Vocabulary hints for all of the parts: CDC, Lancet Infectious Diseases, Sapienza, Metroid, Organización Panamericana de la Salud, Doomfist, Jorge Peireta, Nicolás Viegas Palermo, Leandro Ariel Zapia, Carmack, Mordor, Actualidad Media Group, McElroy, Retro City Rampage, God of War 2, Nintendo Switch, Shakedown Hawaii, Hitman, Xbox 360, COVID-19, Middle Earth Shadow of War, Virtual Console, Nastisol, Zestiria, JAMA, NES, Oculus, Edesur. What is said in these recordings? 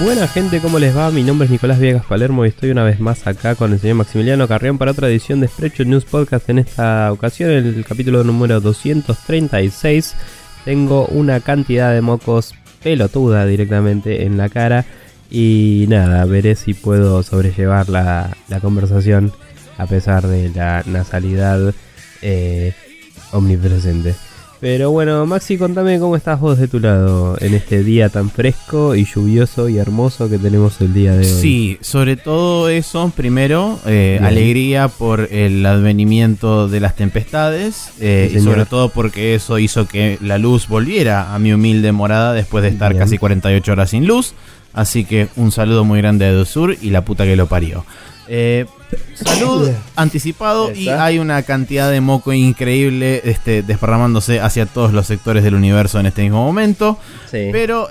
Buena gente, ¿cómo les va? Mi nombre es Nicolás Viegas Palermo y estoy una vez más acá con el señor Maximiliano Carrión para otra edición de Spread News Podcast. En esta ocasión, el capítulo número 236. Tengo una cantidad de mocos pelotuda directamente en la cara y nada, veré si puedo sobrellevar la conversación a pesar de la nasalidad omnipresente. Pero bueno, Maxi, contame cómo estás vos de tu lado en este día tan fresco y lluvioso y hermoso que tenemos el día de hoy. Sí, sobre todo eso, primero, alegría por el advenimiento de las tempestades, y sobre todo porque eso hizo que la luz volviera a mi humilde morada después de estar casi 48 horas sin luz. Así que un saludo muy grande a Edesur y la puta que lo parió. Salud anticipado. Y hay una cantidad de moco increíble desparramándose hacia todos los sectores del universo en este mismo momento. Sí. Pero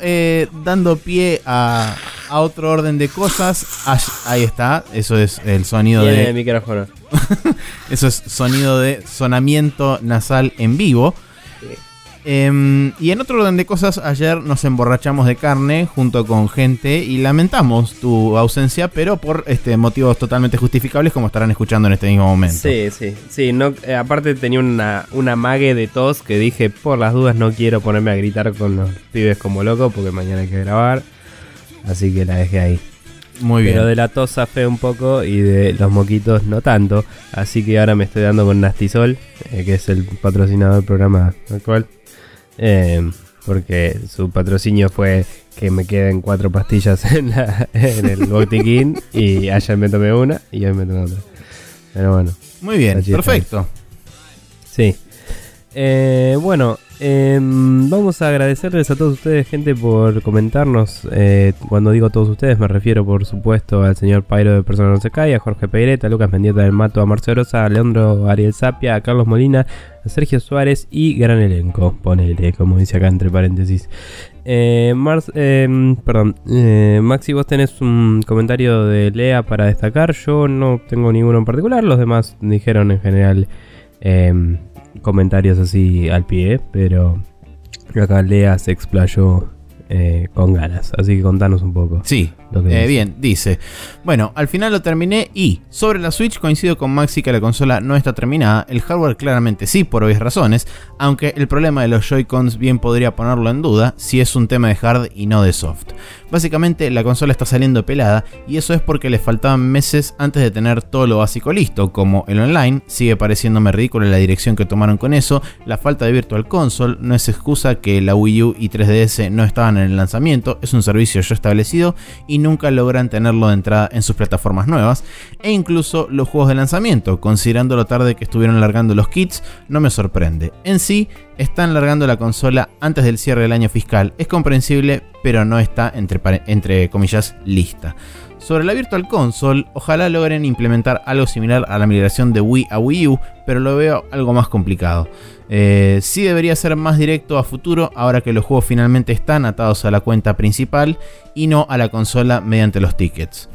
dando pie a otro orden de cosas. Ahí está. Eso es el sonido de micrófono. Eso es sonido de sonamiento nasal en vivo. Y en otro orden de cosas, ayer nos emborrachamos de carne junto con gente y lamentamos tu ausencia, pero por motivos totalmente justificables, como estarán escuchando en este mismo momento. Sí, no, aparte tenía una mague de tos que dije, por las dudas no quiero ponerme a gritar con los pibes como loco porque mañana hay que grabar, así que la dejé ahí. Muy bien. Pero de la tos zafé un poco y de los moquitos no tanto, así que ahora me estoy dando con Nastisol, que es el patrocinador del programa actual. Porque su patrocinio fue que me queden 4 pastillas en el botiquín y ayer me tomé una y hoy me tomé otra. Pero bueno. Muy bien, perfecto. Sí. Vamos a agradecerles a todos ustedes, gente, por comentarnos. Cuando digo todos ustedes me refiero, por supuesto, al señor Pairo de Persona No Se Cae, a Jorge Peireta, a Lucas Mendieta del Mato, a Marcelo Rosa, a Leandro Ariel Zapia, a Carlos Molina, a Sergio Suárez y gran elenco, ponele, como dice acá entre paréntesis. Maxi, vos tenés un comentario de Lea para destacar. Yo no tengo ninguno en particular, los demás dijeron en general comentarios así al pie, pero acá Lea se explayó con ganas, así que contanos un poco. Sí, bien, dice: bueno, al final lo terminé y sobre la Switch coincido con Maxi que la consola no está terminada, el hardware claramente sí, por obvias razones, aunque el problema de los Joy-Cons bien podría ponerlo en duda si es un tema de hard y no de soft. Básicamente la consola está saliendo pelada y eso es porque les faltaban meses antes de tener todo lo básico listo, como el online. Sigue pareciéndome ridícula la dirección que tomaron con eso, la falta de Virtual Console, no es excusa que la Wii U y 3DS no estaban en el lanzamiento, es un servicio ya establecido y nunca logran tenerlo de entrada en sus plataformas nuevas, e incluso los juegos de lanzamiento, considerando lo tarde que estuvieron largando los kits, no me sorprende. En sí, están largando la consola antes del cierre del año fiscal, es comprensible, pero no está entre comillas lista. Sobre la Virtual Console, ojalá logren implementar algo similar a la migración de Wii a Wii U, pero lo veo algo más complicado. Sí debería ser más directo a futuro, ahora que los juegos finalmente están atados a la cuenta principal y no a la consola mediante los tickets.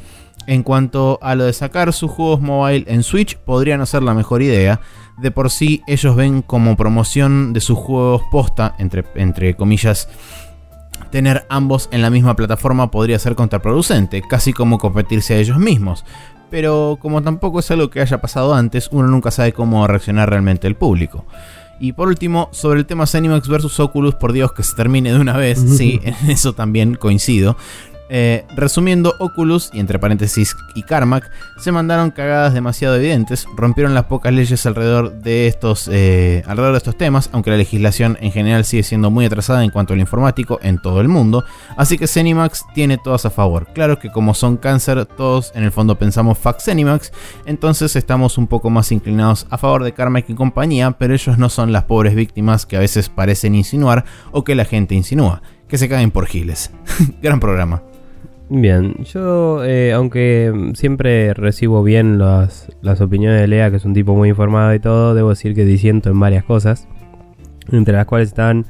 En cuanto a lo de sacar sus juegos mobile en Switch, podría no ser la mejor idea. De por sí, ellos ven como promoción de sus juegos posta, entre comillas, tener ambos en la misma plataforma podría ser contraproducente, casi como competirse a ellos mismos. Pero como tampoco es algo que haya pasado antes, uno nunca sabe cómo reaccionar realmente el público. Y por último, sobre el tema Zenimax vs Oculus, por Dios que se termine de una vez, sí, en eso también coincido. Resumiendo, Oculus, y entre paréntesis, y Carmack, se mandaron cagadas demasiado evidentes, rompieron las pocas leyes alrededor de estos temas, aunque la legislación en general sigue siendo muy atrasada en cuanto al informático en todo el mundo, así que Zenimax tiene todas a favor. Claro que como son cáncer, todos en el fondo pensamos fuck Zenimax, entonces estamos un poco más inclinados a favor de Carmack y compañía, pero ellos no son las pobres víctimas que a veces parecen insinuar o que la gente insinúa. Que se caguen por giles. Gran programa. Bien, yo aunque siempre recibo bien las opiniones de Lea, que es un tipo muy informado y todo, debo decir que disiento en varias cosas, entre las cuales están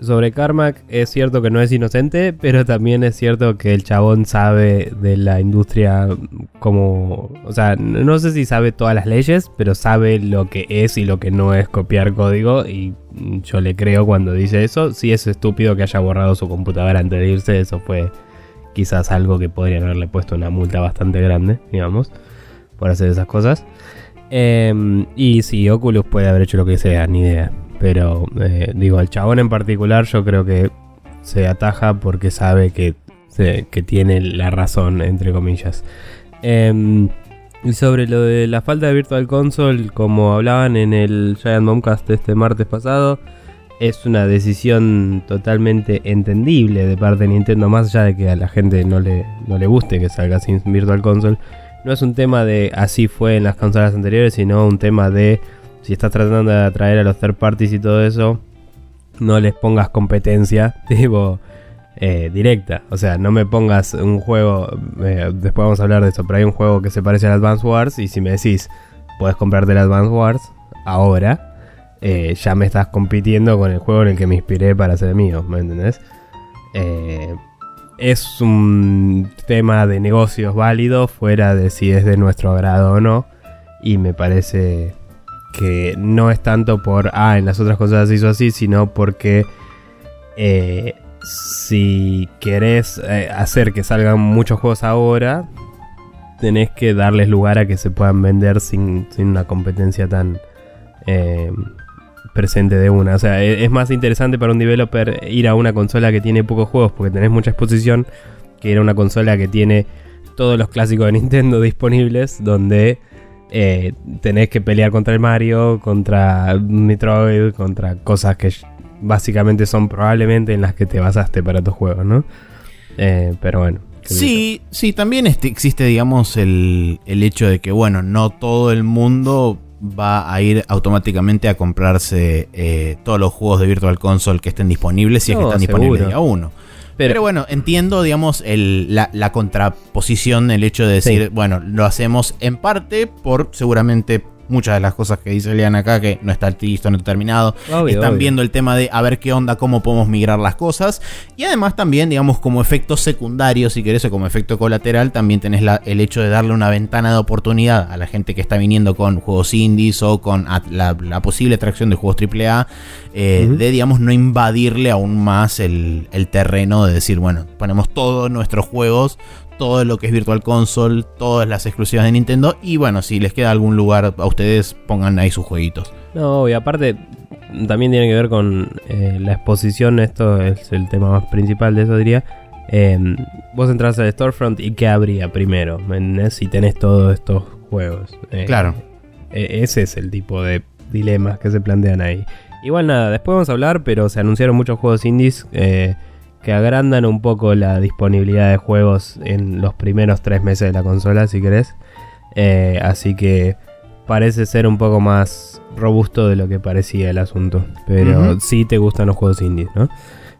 sobre Carmack. Es cierto que no es inocente, pero también es cierto que el chabón sabe de la industria como... O sea, no sé si sabe todas las leyes, pero sabe lo que es y lo que no es copiar código, y yo le creo cuando dice eso. Sí, es estúpido que haya borrado su computadora antes de irse, eso fue quizás algo que podrían haberle puesto una multa bastante grande, digamos, por hacer esas cosas. Y sí, Oculus puede haber hecho lo que sea, ni idea. Pero digo, al chabón en particular yo creo que se ataja porque sabe que tiene la razón, entre comillas. Y sobre lo de la falta de Virtual Console, como hablaban en el Giant Bombcast este martes pasado, es una decisión totalmente entendible de parte de Nintendo, más allá de que a la gente no le guste que salga sin Virtual Console. No es un tema de así fue en las consolas anteriores, sino un tema de si estás tratando de atraer a los third parties y todo eso, no les pongas competencia tipo directa. O sea, no me pongas un juego, después vamos a hablar de eso, pero hay un juego que se parece al Advance Wars, y si me decís podés comprarte el Advance Wars ahora, ya me estás compitiendo con el juego en el que me inspiré para hacer mío, ¿me entendés? Es un tema de negocios válido, fuera de si es de nuestro agrado o no, y me parece que no es tanto por en las otras cosas se hizo así, sino porque si querés hacer que salgan muchos juegos ahora, tenés que darles lugar a que se puedan vender sin una competencia tan presente de una. O sea, es más interesante para un developer ir a una consola que tiene pocos juegos porque tenés mucha exposición, que ir a una consola que tiene todos los clásicos de Nintendo disponibles, donde tenés que pelear contra el Mario, contra Metroid, contra cosas que básicamente son probablemente en las que te basaste para tus juegos, ¿no? Pero bueno. Sí, sí, también existe, digamos, el hecho de que, bueno, no todo el mundo va a ir automáticamente a comprarse todos los juegos de Virtual Console que estén disponibles, si es que están disponibles día uno. Pero bueno, entiendo, digamos, la contraposición, el hecho de decir, bueno, lo hacemos en parte por seguramente muchas de las cosas que dice Lean acá, que no está listo, no está terminado. Están viendo el tema de a ver qué onda, cómo podemos migrar las cosas. Y además también, digamos, como efecto secundario, si querés, o como efecto colateral, también tenés el hecho de darle una ventana de oportunidad a la gente que está viniendo con juegos indies o con la posible atracción de juegos AAA, de, digamos, no invadirle aún más el terreno de decir, bueno, ponemos todos nuestros juegos, todo lo que es Virtual Console, todas las exclusivas de Nintendo, y bueno, si les queda algún lugar a ustedes, pongan ahí sus jueguitos. No, y aparte también tiene que ver con la exposición, esto es el tema más principal de eso, diría. Vos entras al storefront y ¿qué habría primero? Si tenés todos estos juegos. Claro. Ese es el tipo de dilemas que se plantean ahí. Igual nada, después vamos a hablar, pero se anunciaron muchos juegos indies que agrandan un poco la disponibilidad de juegos en los primeros 3 meses de la consola, si querés. Así que parece ser un poco más robusto de lo que parecía el asunto. Pero sí te gustan los juegos indies, ¿no?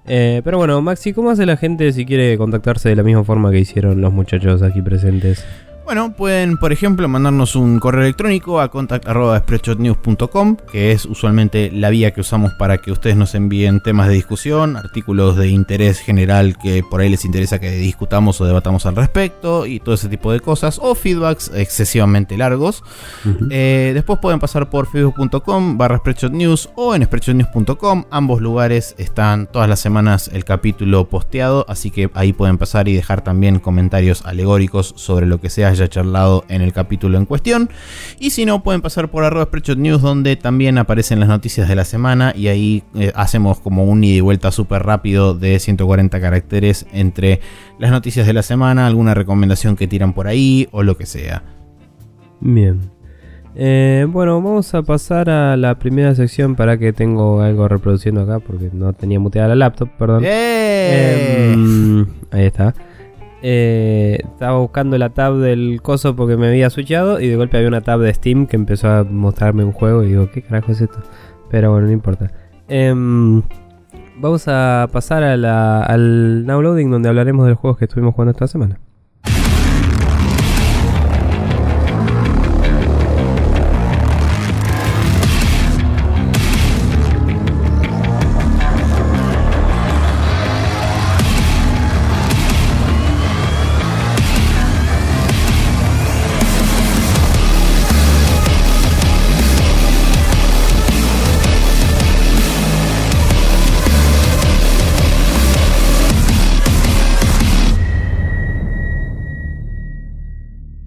Pero bueno, Maxi, ¿cómo hace la gente si quiere contactarse de la misma forma que hicieron los muchachos aquí presentes? Bueno, pueden, por ejemplo, mandarnos un correo electrónico a contact@spreadshotnews.com, que es usualmente la vía que usamos para que ustedes nos envíen temas de discusión, artículos de interés general que por ahí les interesa que discutamos o debatamos al respecto y todo ese tipo de cosas, o feedbacks excesivamente largos. Después pueden pasar por facebook.com/spreadshotnews o en spreadshotnews.com. Ambos lugares están todas las semanas el capítulo posteado, así que ahí pueden pasar y dejar también comentarios alegóricos sobre lo que se haya charlado en el capítulo en cuestión. Y si no, pueden pasar por @spreadshotnews, donde también aparecen las noticias de la semana, y ahí hacemos como un ida y vuelta súper rápido de 140 caracteres entre las noticias de la semana, alguna recomendación que tiran por ahí o lo que sea. Bien. Bueno, vamos a pasar a la primera sección. Para que tengo algo reproduciendo acá porque no tenía muteada la laptop, perdón. Ahí está. Estaba buscando la tab del coso porque me había switchado y de golpe había una tab de Steam que empezó a mostrarme un juego y digo, ¿qué carajo es esto? Pero bueno, no importa. Vamos a pasar al Now Loading, donde hablaremos de los juegos que estuvimos jugando esta semana.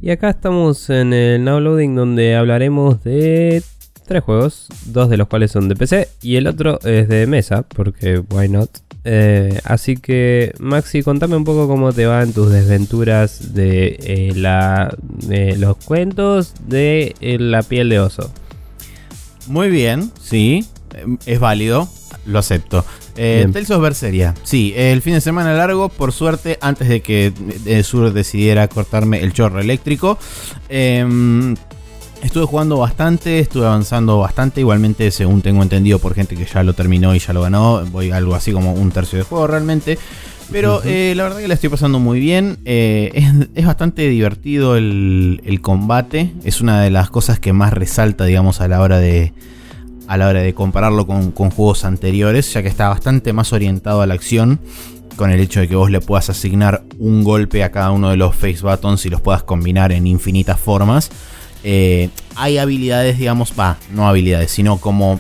Y acá estamos en el Now Loading, donde hablaremos de 3 juegos, 2 de los cuales son de PC y el otro es de mesa, porque why not. Así que Maxi, contame un poco cómo te van tus desventuras de los cuentos de la piel de oso. Muy bien, sí, es válido, lo acepto. Tales of Berseria, sí, el fin de semana largo, por suerte, antes de que Edesur decidiera cortarme el chorro eléctrico. Estuve jugando bastante, estuve avanzando bastante. Igualmente, según tengo entendido por gente que ya lo terminó y ya lo ganó, voy algo así como un tercio de juego realmente. Pero la verdad que la estoy pasando muy bien. Es bastante divertido el combate. Es una de las cosas que más resalta, digamos, a la hora de compararlo con juegos anteriores, ya que está bastante más orientado a la acción, con el hecho de que vos le puedas asignar un golpe a cada uno de los face buttons y los puedas combinar en infinitas formas. Hay habilidades, digamos, no habilidades, sino como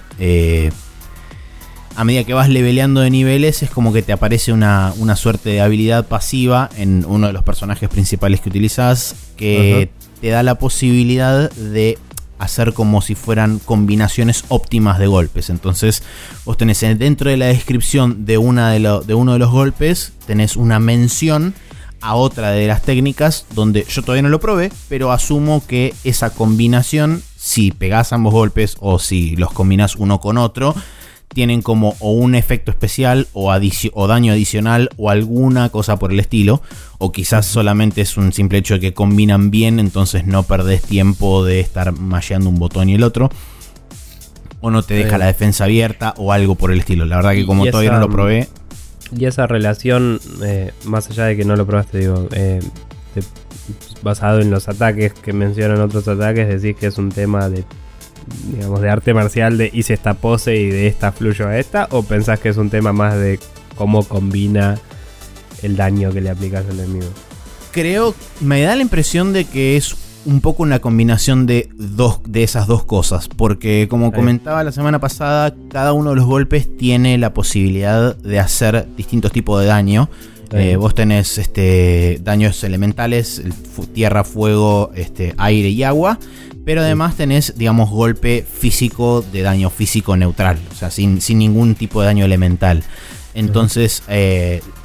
a medida que vas leveleando de niveles, es como que te aparece una suerte de habilidad pasiva en uno de los personajes principales que utilizás, que te da la posibilidad de hacer como si fueran combinaciones óptimas de golpes. Entonces vos tenés dentro de la descripción de uno de los golpes, tenés una mención a otra de las técnicas, donde yo todavía no lo probé, pero asumo que esa combinación, si pegás ambos golpes o si los combinás uno con otro, tienen como o un efecto especial o daño adicional o alguna cosa por el estilo, o quizás solamente es un simple hecho de que combinan bien, entonces no perdés tiempo de estar masheando un botón y el otro, o no te deja la defensa abierta o algo por el estilo. La verdad que como todavía no lo probé. Y esa relación, más allá de que no lo probaste, digo, basado en los ataques que mencionan otros ataques, decís que es un tema de, digamos, de arte marcial, de hice esta pose y de esta fluyo a esta, o pensás que es un tema más de cómo combina el daño que le aplicas al enemigo. Creo, me da la impresión de que es un poco una combinación de esas dos cosas, porque como comentaba la semana pasada, cada uno de los golpes tiene la posibilidad de hacer distintos tipos de daño. Vos tenés daños elementales, tierra, fuego, aire y agua, pero además tenés, digamos, golpe físico, de daño físico neutral, o sea, sin ningún tipo de daño elemental. Entonces,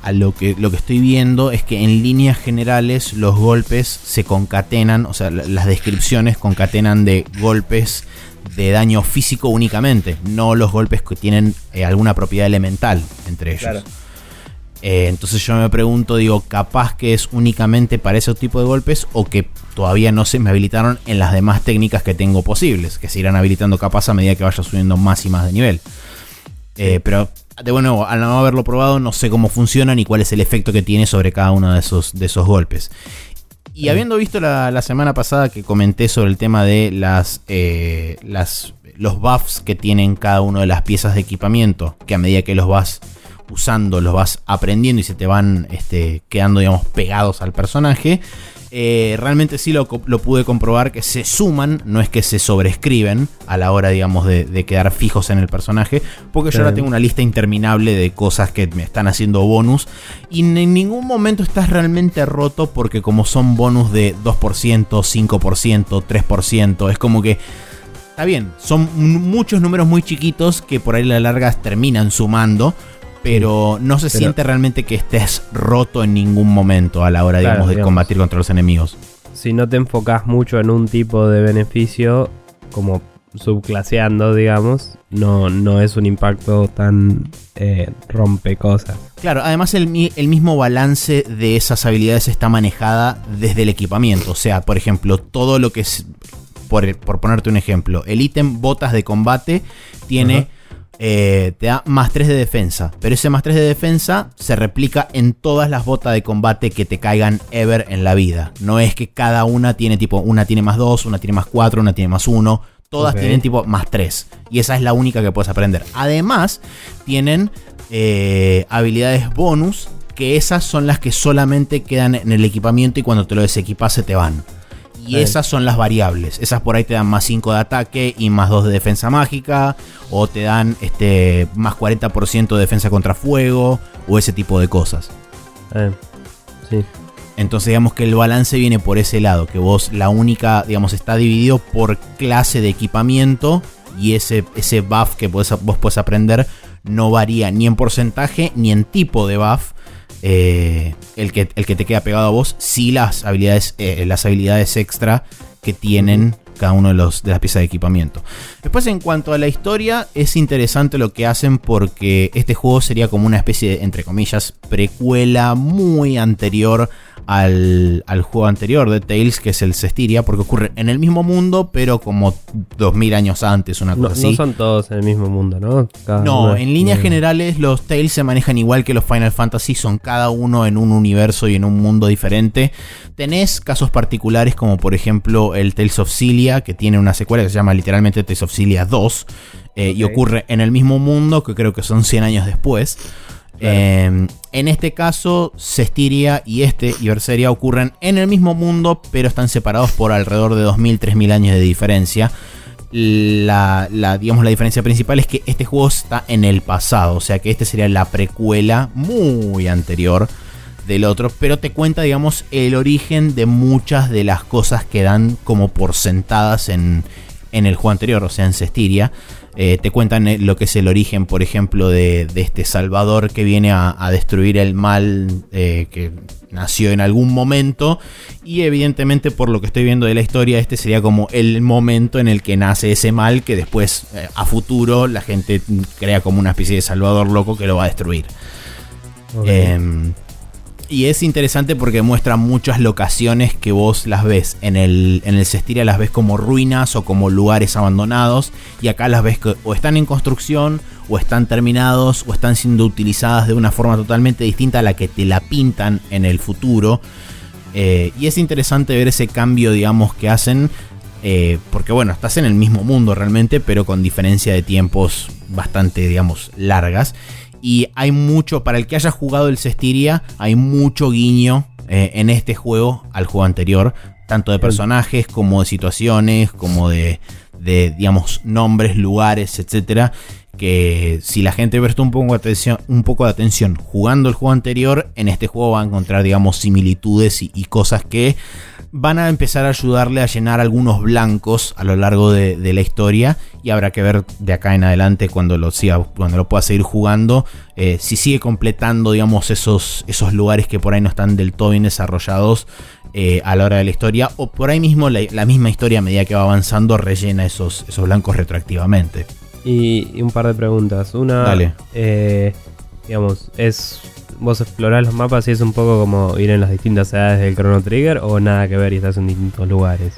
a lo que estoy viendo es que en líneas generales los golpes se concatenan, o sea, las descripciones concatenan de golpes de daño físico únicamente, no los golpes que tienen alguna propiedad elemental entre ellos. Claro. Entonces yo me pregunto, digo, capaz que es únicamente para ese tipo de golpes, o que todavía no se me habilitaron en las demás técnicas que tengo posibles, que se irán habilitando capaz a medida que vaya subiendo más y más de nivel. Pero de nuevo, al no haberlo probado, no sé cómo funcionan y cuál es el efecto que tiene sobre cada uno de esos golpes. Y habiendo visto la semana pasada que comenté sobre el tema de los buffs que tienen cada una de las piezas de equipamiento, que a medida que los vas usando, los vas aprendiendo y se te van quedando, digamos, pegados al personaje, realmente sí lo pude comprobar, que se suman, no es que se sobrescriben a la hora, digamos, de quedar fijos en el personaje, porque yo ahora tengo una lista interminable de cosas que me están haciendo bonus, y en ningún momento estás realmente roto, porque como son bonus de 2%, 5%, 3%, es como que está bien, son muchos números muy chiquitos que por ahí a la larga terminan sumando, pero no se siente realmente que estés roto en ningún momento a la hora, digamos, de combatir contra los enemigos. Si no te enfocas mucho en un tipo de beneficio, como subclaseando, digamos, no es un impacto tan rompecosas. Claro, además el mismo balance de esas habilidades está manejada desde el equipamiento. O sea, por ejemplo, todo lo que es, por ponerte un ejemplo, el ítem botas de combate tiene... te da más 3 de defensa, pero ese más 3 de defensa se replica en todas las botas de combate que te caigan ever en la vida. No es que cada una tiene tipo, una tiene más 2, una tiene más 4, una tiene más 1, todas tienen tipo más 3, y esa es la única que puedes aprender. Además tienen habilidades bonus, que esas son las que solamente quedan en el equipamiento y cuando te lo desequipas se te van. Y esas son las variables. Esas por ahí te dan más 5 de ataque y más 2 de defensa mágica. O te dan más 40% de defensa contra fuego. O ese tipo de cosas. Sí. Entonces digamos que el balance viene por ese lado, que vos la única, digamos, está dividido por clase de equipamiento y ese buff que vos podés aprender no varía ni en porcentaje ni en tipo de buff. El que te queda pegado a vos, sí las habilidades extra que tienen cada uno de las piezas de equipamiento. Después, en cuanto a la historia, es interesante lo que hacen porque este juego sería como una especie de, entre comillas, precuela muy anterior al juego anterior de Tales, que es el Zestiria, porque ocurre en el mismo mundo, pero como 2000 años antes, una cosa así. No son todos en el mismo mundo, ¿no? En líneas generales los Tales se manejan igual que los Final Fantasy, son cada uno en un universo y en un mundo diferente. Tenés casos particulares como por ejemplo el Tales of Cilia, que tiene una secuela que se llama literalmente Tales of Cilia 2, y ocurre en el mismo mundo, que creo que son 100 años después. Claro. En este caso, Zestiria y Berseria ocurren en el mismo mundo, pero están separados por alrededor de 2.000-3.000 años de diferencia. La diferencia principal es que este juego está en el pasado, o sea que este sería la precuela muy anterior del otro, pero te cuenta, digamos, el origen de muchas de las cosas que dan como por sentadas en el juego anterior, o sea, en Zestiria. Te cuentan lo que es el origen, por ejemplo, de este Salvador que viene a destruir el mal que nació en algún momento, y evidentemente, por lo que estoy viendo de la historia, este sería como el momento en el que nace ese mal, que después, a futuro, la gente crea como una especie de Salvador loco que lo va a destruir. Okay. Y es interesante porque muestra muchas locaciones que vos las ves en el Zestiria, las ves como ruinas o como lugares abandonados, y acá las ves que o están en construcción o están terminados o están siendo utilizadas de una forma totalmente distinta a la que te la pintan en el futuro. Y es interesante ver ese cambio, digamos, que hacen, porque bueno, estás en el mismo mundo realmente, pero con diferencia de tiempos bastante, digamos, largas. Y hay mucho, para el que haya jugado el Zestiria, hay mucho guiño en este juego al juego anterior, tanto de personajes como de situaciones, como de digamos, nombres, lugares, etcétera, que si la gente prestó un poco de atención jugando el juego anterior, en este juego va a encontrar, digamos, similitudes y cosas que van a empezar a ayudarle a llenar algunos blancos a lo largo de la historia, y habrá que ver de acá en adelante cuando lo pueda seguir jugando, si sigue completando, digamos, esos lugares que por ahí no están del todo bien desarrollados a la hora de la historia, o por ahí mismo la misma historia, a medida que va avanzando, rellena esos blancos retroactivamente. Y un par de preguntas. Una, digamos, es... ¿Vos explorás los mapas y es un poco como ir en las distintas edades del Chrono Trigger, o nada que ver y estás en distintos lugares?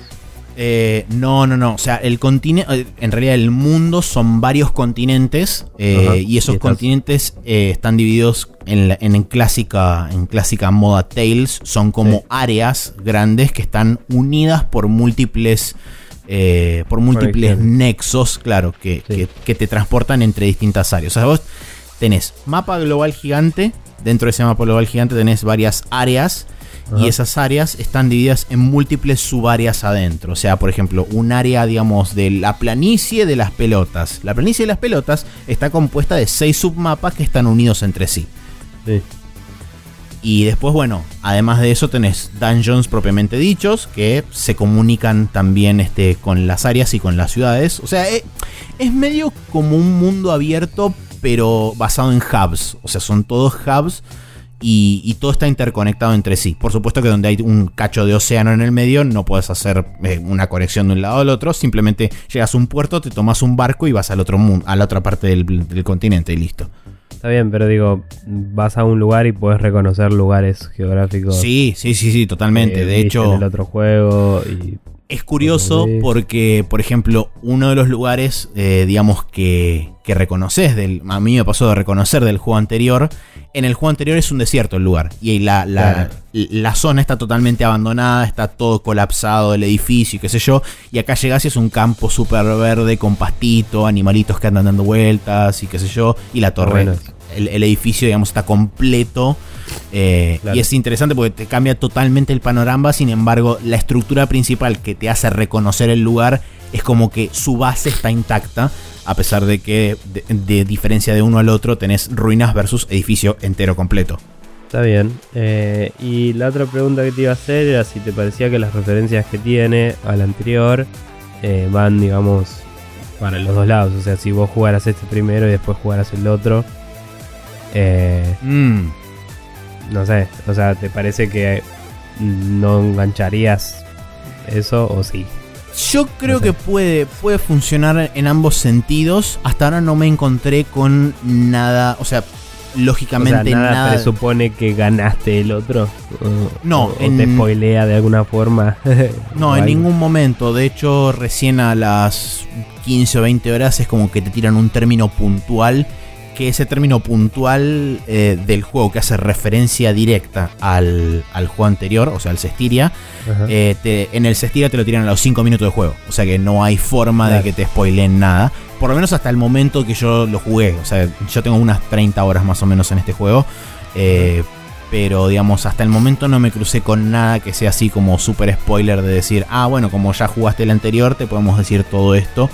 No. O sea, el continente, en realidad el mundo son varios continentes, y esos continentes están divididos en clásica moda Tales. Son como áreas grandes que están unidas por múltiples... nexos, claro, que te transportan entre distintas áreas. O sea, vos tenés mapa global gigante, dentro de ese mapa global gigante tenés varias áreas, y esas áreas están divididas en múltiples subáreas adentro. O sea, por ejemplo, un área, digamos, de la planicie de las pelotas. La planicie de las pelotas está compuesta de 6 submapas que están unidos entre sí. Sí. Y después, bueno, además de eso tenés dungeons propiamente dichos, que se comunican también con las áreas y con las ciudades. O sea, es medio como un mundo abierto, pero basado en hubs. O sea, son todos hubs y todo está interconectado entre sí. Por supuesto que donde hay un cacho de océano en el medio, no podés hacer una conexión de un lado al otro. Simplemente llegas a un puerto, te tomás un barco y vas al otro mundo, a la otra parte del continente, y listo. Está bien, pero digo, vas a un lugar y puedes reconocer lugares geográficos. Sí, totalmente. De hecho, en el otro juego es curioso porque, por ejemplo, uno de los lugares, digamos, que reconoces, a mí me pasó de reconocer del juego anterior, en el juego anterior es un desierto el lugar. Y la zona está totalmente abandonada, está todo colapsado, el edificio y qué sé yo. Y acá llegás y es un campo súper verde con pastito, animalitos que andan dando vueltas y qué sé yo. Y la torre, el edificio, digamos, está completo. Y es interesante porque te cambia totalmente el panorama. Sin embargo, la estructura principal que te hace reconocer el lugar es como que su base está intacta, a pesar de que de diferencia de uno al otro tenés ruinas versus edificio entero completo. Está bien. Y la otra pregunta que te iba a hacer era si te parecía que las referencias que tiene al anterior van, digamos, para los dos lados. O sea, si vos jugaras este primero y después jugaras el otro. No sé, o sea, ¿te parece que no engancharías eso o sí? Yo creo que puede funcionar en ambos sentidos. Hasta ahora no me encontré con nada, o sea, lógicamente nada presupone que ganaste el otro. No, o te spoilea de alguna forma. No, en ningún momento. De hecho, recién a las 15 o 20 horas es como que te tiran un término puntual. Que ese término puntual del juego que hace referencia directa al juego anterior, o sea, al Zestiria, en el Zestiria te lo tiran a los 5 minutos de juego. O sea que no hay forma de que te spoileen nada. Por lo menos hasta el momento que yo lo jugué. O sea, yo tengo unas 30 horas más o menos en este juego. Pero, digamos, hasta el momento no me crucé con nada que sea así como super spoiler de decir, ah, bueno, como ya jugaste el anterior, te podemos decir todo esto.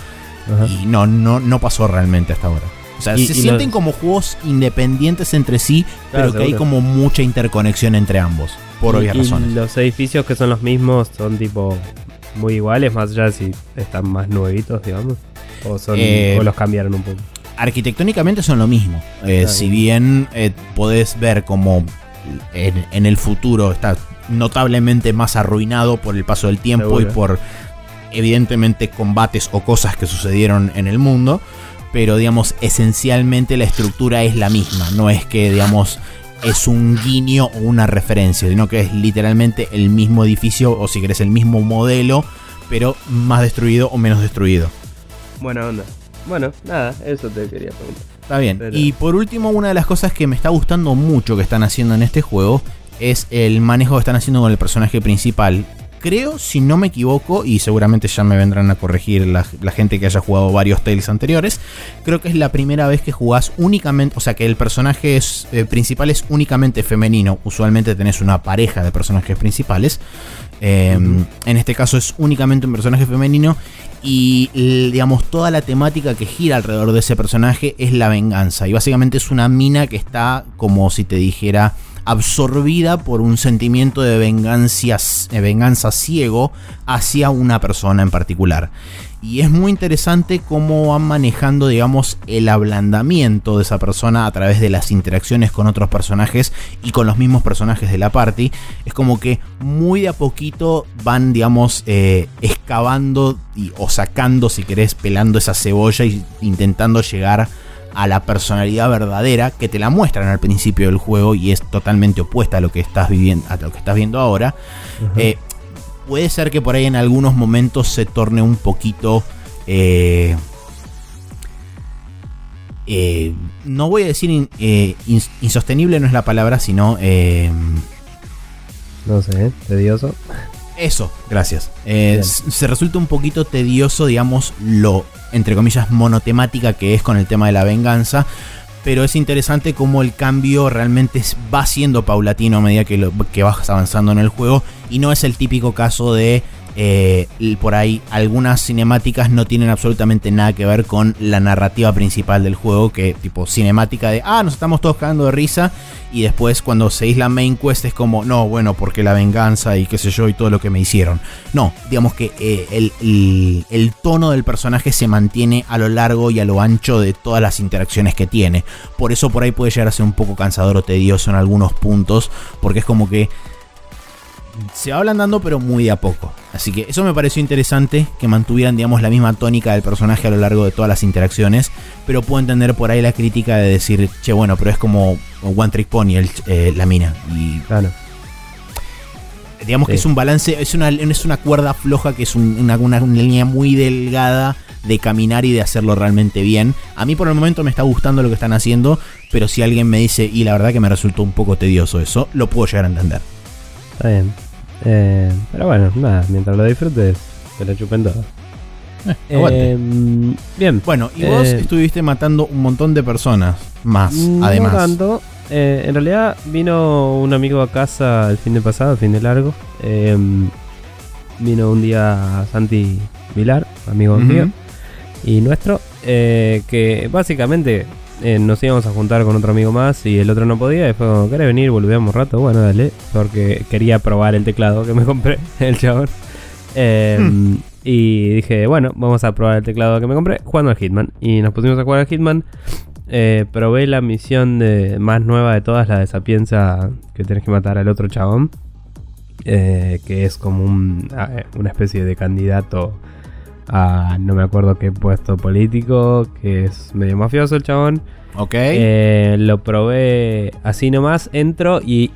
Y no pasó realmente hasta ahora. O sea, se sienten como juegos independientes entre sí, claro, pero que hay como mucha interconexión entre ambos, por obvias razones. Los edificios que son los mismos son tipo muy iguales, más allá de si están más nuevitos, digamos, o los cambiaron un poco. Arquitectónicamente son lo mismo. Si bien podés ver como en el futuro está notablemente más arruinado por el paso del tiempo y por, evidentemente, combates o cosas que sucedieron en el mundo. Pero, digamos, esencialmente la estructura es la misma. No es que, digamos, es un guiño o una referencia, sino que es literalmente el mismo edificio, o si querés, el mismo modelo, pero más destruido o menos destruido. Buena onda. Bueno, nada, eso te quería preguntar. Está bien. Pero... Y por último, una de las cosas que me está gustando mucho que están haciendo en este juego es el manejo que están haciendo con el personaje principal. Creo, si no me equivoco, y seguramente ya me vendrán a corregir la gente que haya jugado varios Tales anteriores, creo que es la primera vez que jugás únicamente, o sea que el personaje principal es únicamente femenino. Usualmente tenés una pareja de personajes principales. En este caso es únicamente un personaje femenino. Y, digamos, toda la temática que gira alrededor de ese personaje es la venganza. Y básicamente es una mina que está, como si te dijera, absorbida por un sentimiento de venganza ciego hacia una persona en particular. Y es muy interesante cómo van manejando, digamos, el ablandamiento de esa persona a través de las interacciones con otros personajes y con los mismos personajes de la party. Es como que muy de a poquito van, digamos, excavando o sacando, si querés, pelando esa cebolla e intentando llegar a la personalidad verdadera que te la muestran al principio del juego y es totalmente opuesta a lo que estás viviendo, a lo que estás viendo ahora. Puede ser que por ahí en algunos momentos se torne un poquito no voy a decir insostenible, no es la palabra, sino no sé, tedioso. Eso, gracias. Se resulta un poquito tedioso, digamos, lo, entre comillas, monotemática que es con el tema de la venganza. Pero es interesante cómo el cambio realmente va siendo paulatino a medida que vas avanzando en el juego. Y no es el típico caso de, por ahí, algunas cinemáticas no tienen absolutamente nada que ver con la narrativa principal del juego. Que tipo cinemática de, nos estamos todos cagando de risa. Y después cuando seguís la main quest es como, no, bueno, porque la venganza y qué sé yo y todo lo que me hicieron. No, digamos que el tono del personaje se mantiene a lo largo y a lo ancho de todas las interacciones que tiene. Por eso por ahí puede llegar a ser un poco cansador o tedioso en algunos puntos. Porque es como que se va ablandando, pero muy de a poco. Así que eso me pareció interesante, que mantuvieran, digamos, la misma tónica del personaje a lo largo de todas las interacciones. Pero puedo entender por ahí la crítica de decir, che, bueno, pero es como One Trick Pony la mina. Y claro, digamos que es un balance, es una cuerda floja, que es una línea muy delgada de caminar y de hacerlo realmente bien. A mí por el momento me está gustando lo que están haciendo, pero si alguien me dice, y la verdad que me resultó un poco tedioso eso, lo puedo llegar a entender. Está bien. Pero bueno, nada, mientras lo disfrutes, te lo chupen todo. Bien. Bueno, y vos estuviste matando un montón de personas más, además. No tanto. En realidad vino un amigo a casa el fin de pasado, el fin de largo. Vino un día Santi Vilar, amigo mío y nuestro, que básicamente nos íbamos a juntar con otro amigo más y el otro no podía. Y fue como, ¿querés venir? Volvemos un rato. Bueno, dale, porque quería probar el teclado que me compré, el chabón. Y dije, bueno, vamos a probar el teclado que me compré jugando al Hitman. Y nos pusimos a jugar al Hitman. Probé la misión más nueva de todas, la de Sapienza, que tenés que matar al otro chabón. Que es como una especie de candidato a no me acuerdo qué puesto político, que es medio mafioso el chabón. Ok. Lo probé así nomás, entro y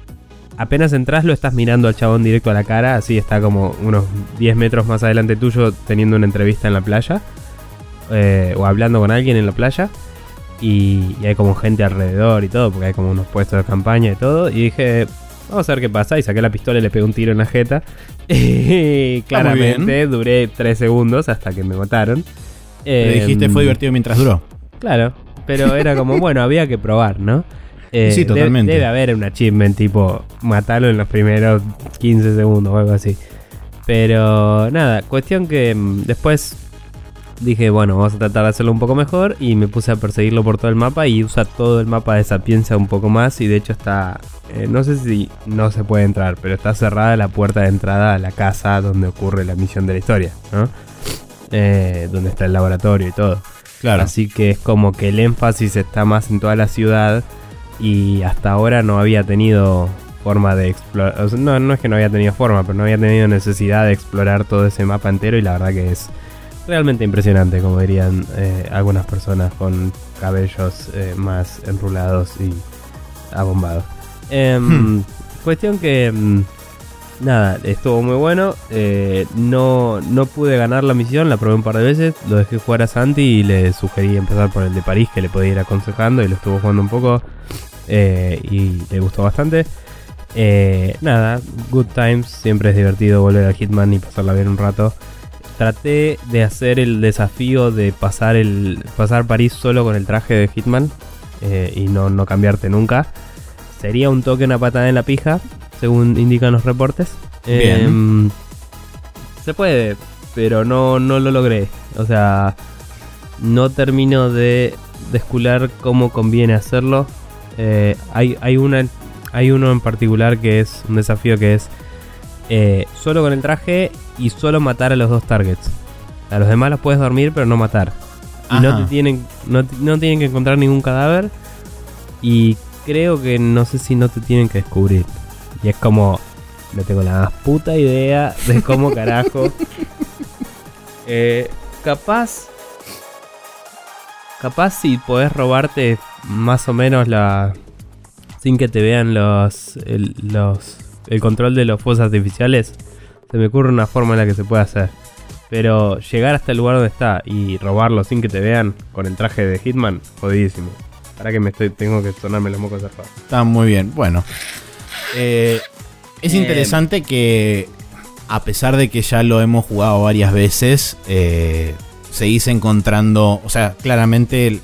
apenas entras lo estás mirando al chabón directo a la cara. Así está como unos 10 metros más adelante tuyo teniendo una entrevista en la playa. O hablando con alguien en la playa. Y hay como gente alrededor y todo, porque hay como unos puestos de campaña y todo. Y dije, vamos a ver qué pasa. Y saqué la pistola y le pegué un tiro en la jeta. Y claramente duré 3 segundos hasta que me mataron. Pero dijiste, fue divertido mientras duró. Claro, pero era como, bueno, había que probar, ¿no? Sí, totalmente. Debe haber un achievement tipo, matarlo en los primeros 15 segundos o algo así. Pero nada, cuestión que después dije, bueno, vamos a tratar de hacerlo un poco mejor. Y me puse a perseguirlo por todo el mapa. Y usa todo el mapa de Sapienza un poco más. Y de hecho está, no sé si no se puede entrar, pero está cerrada la puerta de entrada a la casa donde ocurre la misión de la historia, ¿no? Donde está el laboratorio y todo. Claro. Así que es como que el énfasis está más en toda la ciudad. Y hasta ahora no había tenido forma de explorar. O sea, no es que no había tenido forma, pero no había tenido necesidad de explorar todo ese mapa entero. Y la verdad que es realmente impresionante, como dirían algunas personas con cabellos más enrulados y abombados. Cuestión que nada, estuvo muy bueno. No pude ganar la misión, la probé un par de veces, lo dejé jugar a Santi y le sugerí empezar por el de París, que le podía ir aconsejando, y lo estuvo jugando un poco y le gustó bastante. Nada, good times, siempre es divertido volver al Hitman y pasarla bien un rato. Traté de hacer el desafío de pasar París solo con el traje de Hitman y no cambiarte nunca. Sería un toque, una patada en la pija, según indican los reportes. Bien. Se puede, pero no lo logré. O sea, no termino de descular cómo conviene hacerlo. Hay uno en particular que es un desafío que es solo con el traje y solo matar a los dos targets. A los demás los puedes dormir, pero no matar. Y no tienen que encontrar ningún cadáver. Y creo que no sé si no te tienen que descubrir. Y es como, no tengo la más puta idea de cómo carajo. Capaz si podés robarte más o menos sin que te vean el control de los fuegos artificiales, se me ocurre una forma en la que se puede hacer. Pero llegar hasta el lugar donde está y robarlo sin que te vean con el traje de Hitman, jodidísimo. Para que tengo que sonarme los mocos zarpados. Está muy bien, bueno. Es interesante que, a pesar de que ya lo hemos jugado varias veces, seguís encontrando. O sea, claramente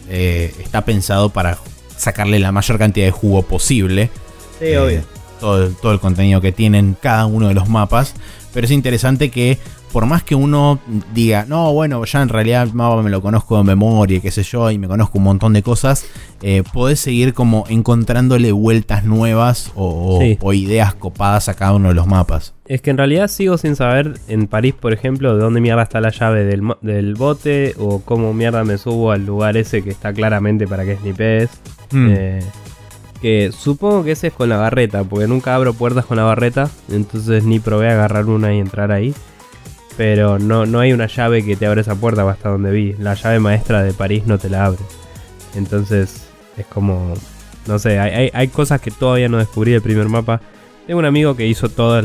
está pensado para sacarle la mayor cantidad de jugo posible. Sí, obvio. Todo el contenido que tienen cada uno de los mapas. Pero es interesante que, por más que uno diga, no, bueno, ya en realidad el mapa me lo conozco de memoria, qué sé yo, y me conozco un montón de cosas, podés seguir como encontrándole vueltas nuevas o ideas copadas a cada uno de los mapas. Es que en realidad sigo sin saber, en París, por ejemplo, de dónde mierda está la llave del bote, o cómo mierda me subo al lugar ese que está claramente para que snipees. Que supongo que ese es con la barreta, porque nunca abro puertas con la barreta, entonces ni probé agarrar una y entrar ahí. Pero no hay una llave que te abra esa puerta, hasta donde vi. La llave maestra de París no te la abre. Entonces es como, no sé, hay cosas que todavía no descubrí del primer mapa. Tengo un amigo que hizo todos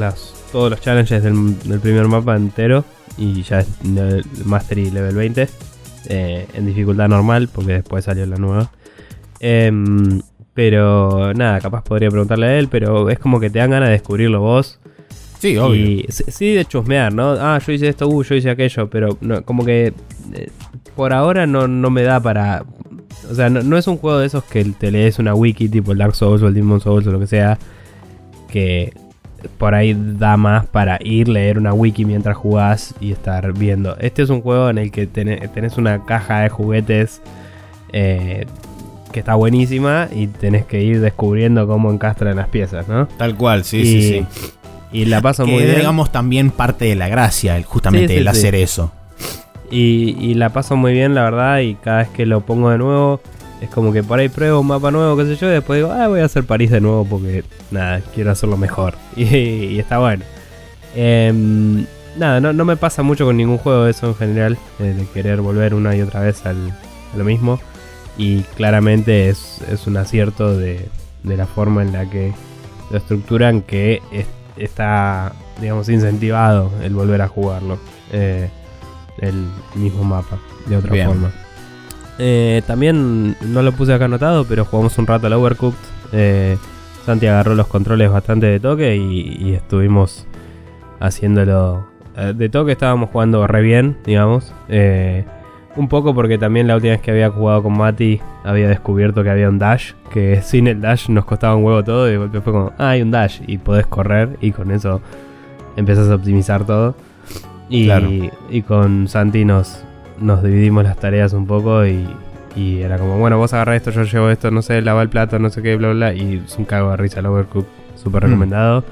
los challenges del primer mapa entero, y ya es Mastery Level 20 en dificultad normal, porque después salió la nueva. Pero nada, capaz podría preguntarle a él, pero es como que te dan ganas de descubrirlo vos. Sí, obvio. Y sí, de chusmear, ¿no? Ah, yo hice esto, yo hice aquello, pero no, como que por ahora no me da para. O sea, no es un juego de esos que te lees una wiki tipo el Dark Souls o el Demon Souls o lo que sea, que por ahí da más para ir, leer una wiki mientras jugás y estar viendo. Este es un juego en el que tenés una caja de juguetes que está buenísima y tenés que ir descubriendo cómo encastran las piezas, ¿no? Tal cual, sí, sí, sí. Y la paso muy bien. Digamos también parte de la gracia, justamente sí, sí, el hacer eso. Y la paso muy bien, la verdad, y cada vez que lo pongo de nuevo, es como que por ahí pruebo un mapa nuevo, qué sé yo, y después digo, voy a hacer París de nuevo porque, nada, quiero hacerlo mejor. Y está bueno. Nada, no me pasa mucho con ningún juego eso en general, de querer volver una y otra vez a lo mismo. Y claramente es un acierto de la forma en la que lo estructuran, que está, digamos, incentivado el volver a jugarlo. El mismo mapa, de otra Bien. Forma. También, no lo puse acá anotado, pero jugamos un rato al Overcooked. Santi agarró los controles bastante de toque y estuvimos haciéndolo. De toque estábamos jugando re bien, digamos. Un poco porque también la última vez que había jugado con Mati había descubierto que había un dash, que sin el dash nos costaba un huevo todo, y de golpe fue como, hay un dash, y podés correr, y con eso empezás a optimizar todo. Y con Santi nos dividimos las tareas un poco y era como, bueno, vos agarrás esto, yo llevo esto, no sé, lava el plato, no sé qué, bla, bla, y es un cago de risa el Overcooked, súper recomendado.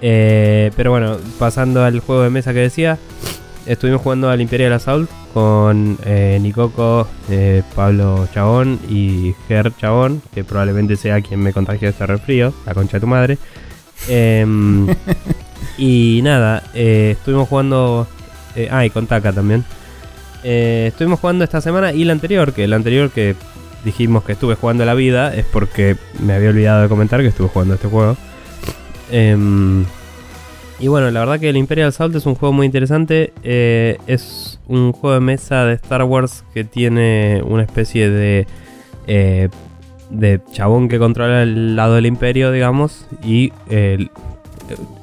Pero bueno, pasando al juego de mesa que decía, estuvimos jugando al Imperial Assault con Nicoco, Pablo Chabón y Ger Chabón, que probablemente sea quien me contagió este resfrío, la concha de tu madre. Y nada, estuvimos jugando... y con Taka también. Estuvimos jugando esta semana y la anterior que dijimos que estuve jugando la vida es porque me había olvidado de comentar que estuve jugando este juego. Y bueno, la verdad que el Imperial Assault es un juego muy interesante. Es un juego de mesa de Star Wars que tiene una especie de chabón que controla el lado del imperio, digamos, y...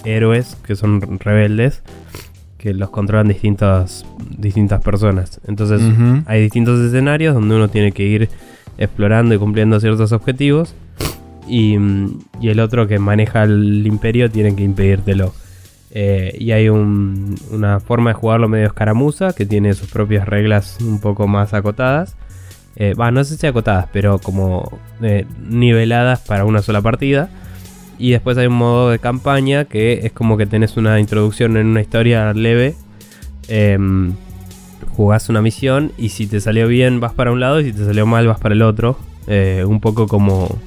héroes que son rebeldes que los controlan distintas personas. Entonces hay distintos escenarios donde uno tiene que ir explorando y cumpliendo ciertos objetivos, y el otro que maneja el imperio tiene que impedírtelo. Y hay una forma de jugarlo medio escaramuza que tiene sus propias reglas un poco más acotadas, no sé si acotadas, pero como niveladas para una sola partida. Y después hay un modo de campaña que es como que tenés una introducción en una historia leve. Jugás una misión y si te salió bien vas para un lado y si te salió mal vas para el otro. Un poco como...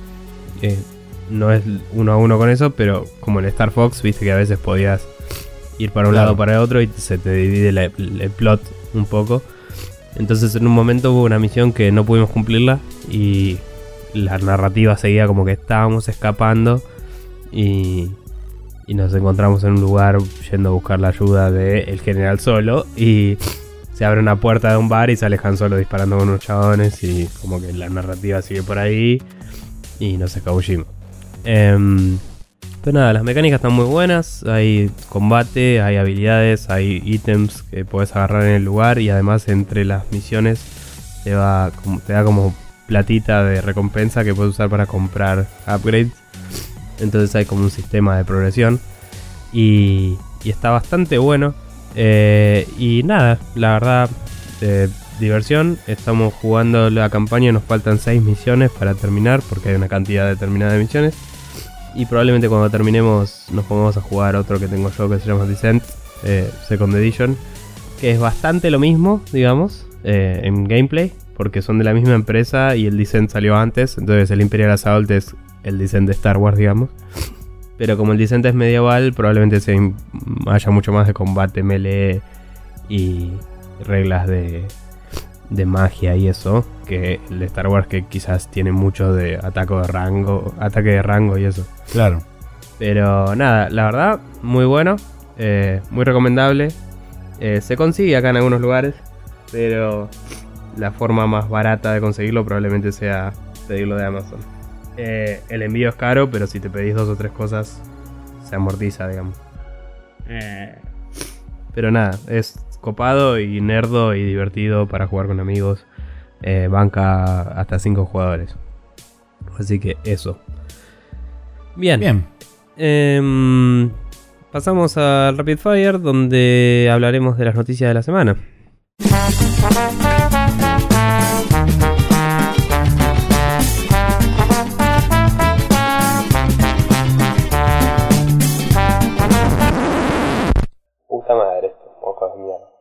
no es uno a uno con eso, pero como en Star Fox, viste que a veces podías ir para un lado o para el otro y se te divide el plot un poco. Entonces en un momento hubo una misión que no pudimos cumplirla y la narrativa seguía como que estábamos escapando. Y nos encontramos en un lugar yendo a buscar la ayuda del general Solo. Y se abre una puerta de un bar y sale Han Solo disparando con unos chabones. Y como que la narrativa sigue por ahí. Y nos escabullimos. Pero nada, las mecánicas están muy buenas. Hay combate, hay habilidades, hay ítems que podés agarrar en el lugar. Y además entre las misiones te da como platita de recompensa que puedes usar para comprar upgrades. Entonces hay como un sistema de progresión y está bastante bueno. Y nada, la verdad, diversión. Estamos jugando la campaña, nos faltan 6 misiones para terminar porque hay una cantidad determinada de misiones. Y probablemente cuando terminemos nos pongamos a jugar otro que tengo yo que se llama Descent Second Edition, que es bastante lo mismo, digamos, en gameplay, porque son de la misma empresa y el Descent salió antes. Entonces el Imperial Assault es el Descent de Star Wars, digamos. Pero como el Descent es medieval, probablemente haya mucho más de combate, melee y reglas de magia y eso, que el de Star Wars, que quizás tiene mucho de ataque de rango y eso. Claro. Pero nada, la verdad, muy bueno, muy recomendable. Se consigue acá en algunos lugares, pero la forma más barata de conseguirlo probablemente sea pedirlo de Amazon. El envío es caro, pero si te pedís 2 o 3 cosas se amortiza, digamos. Pero nada, es copado y nerdo y divertido para jugar con amigos. Banca hasta 5 jugadores. Así que eso. Bien. Pasamos al Rapid Fire, donde hablaremos de las noticias de la semana. puta madre, estos mocos de mierda.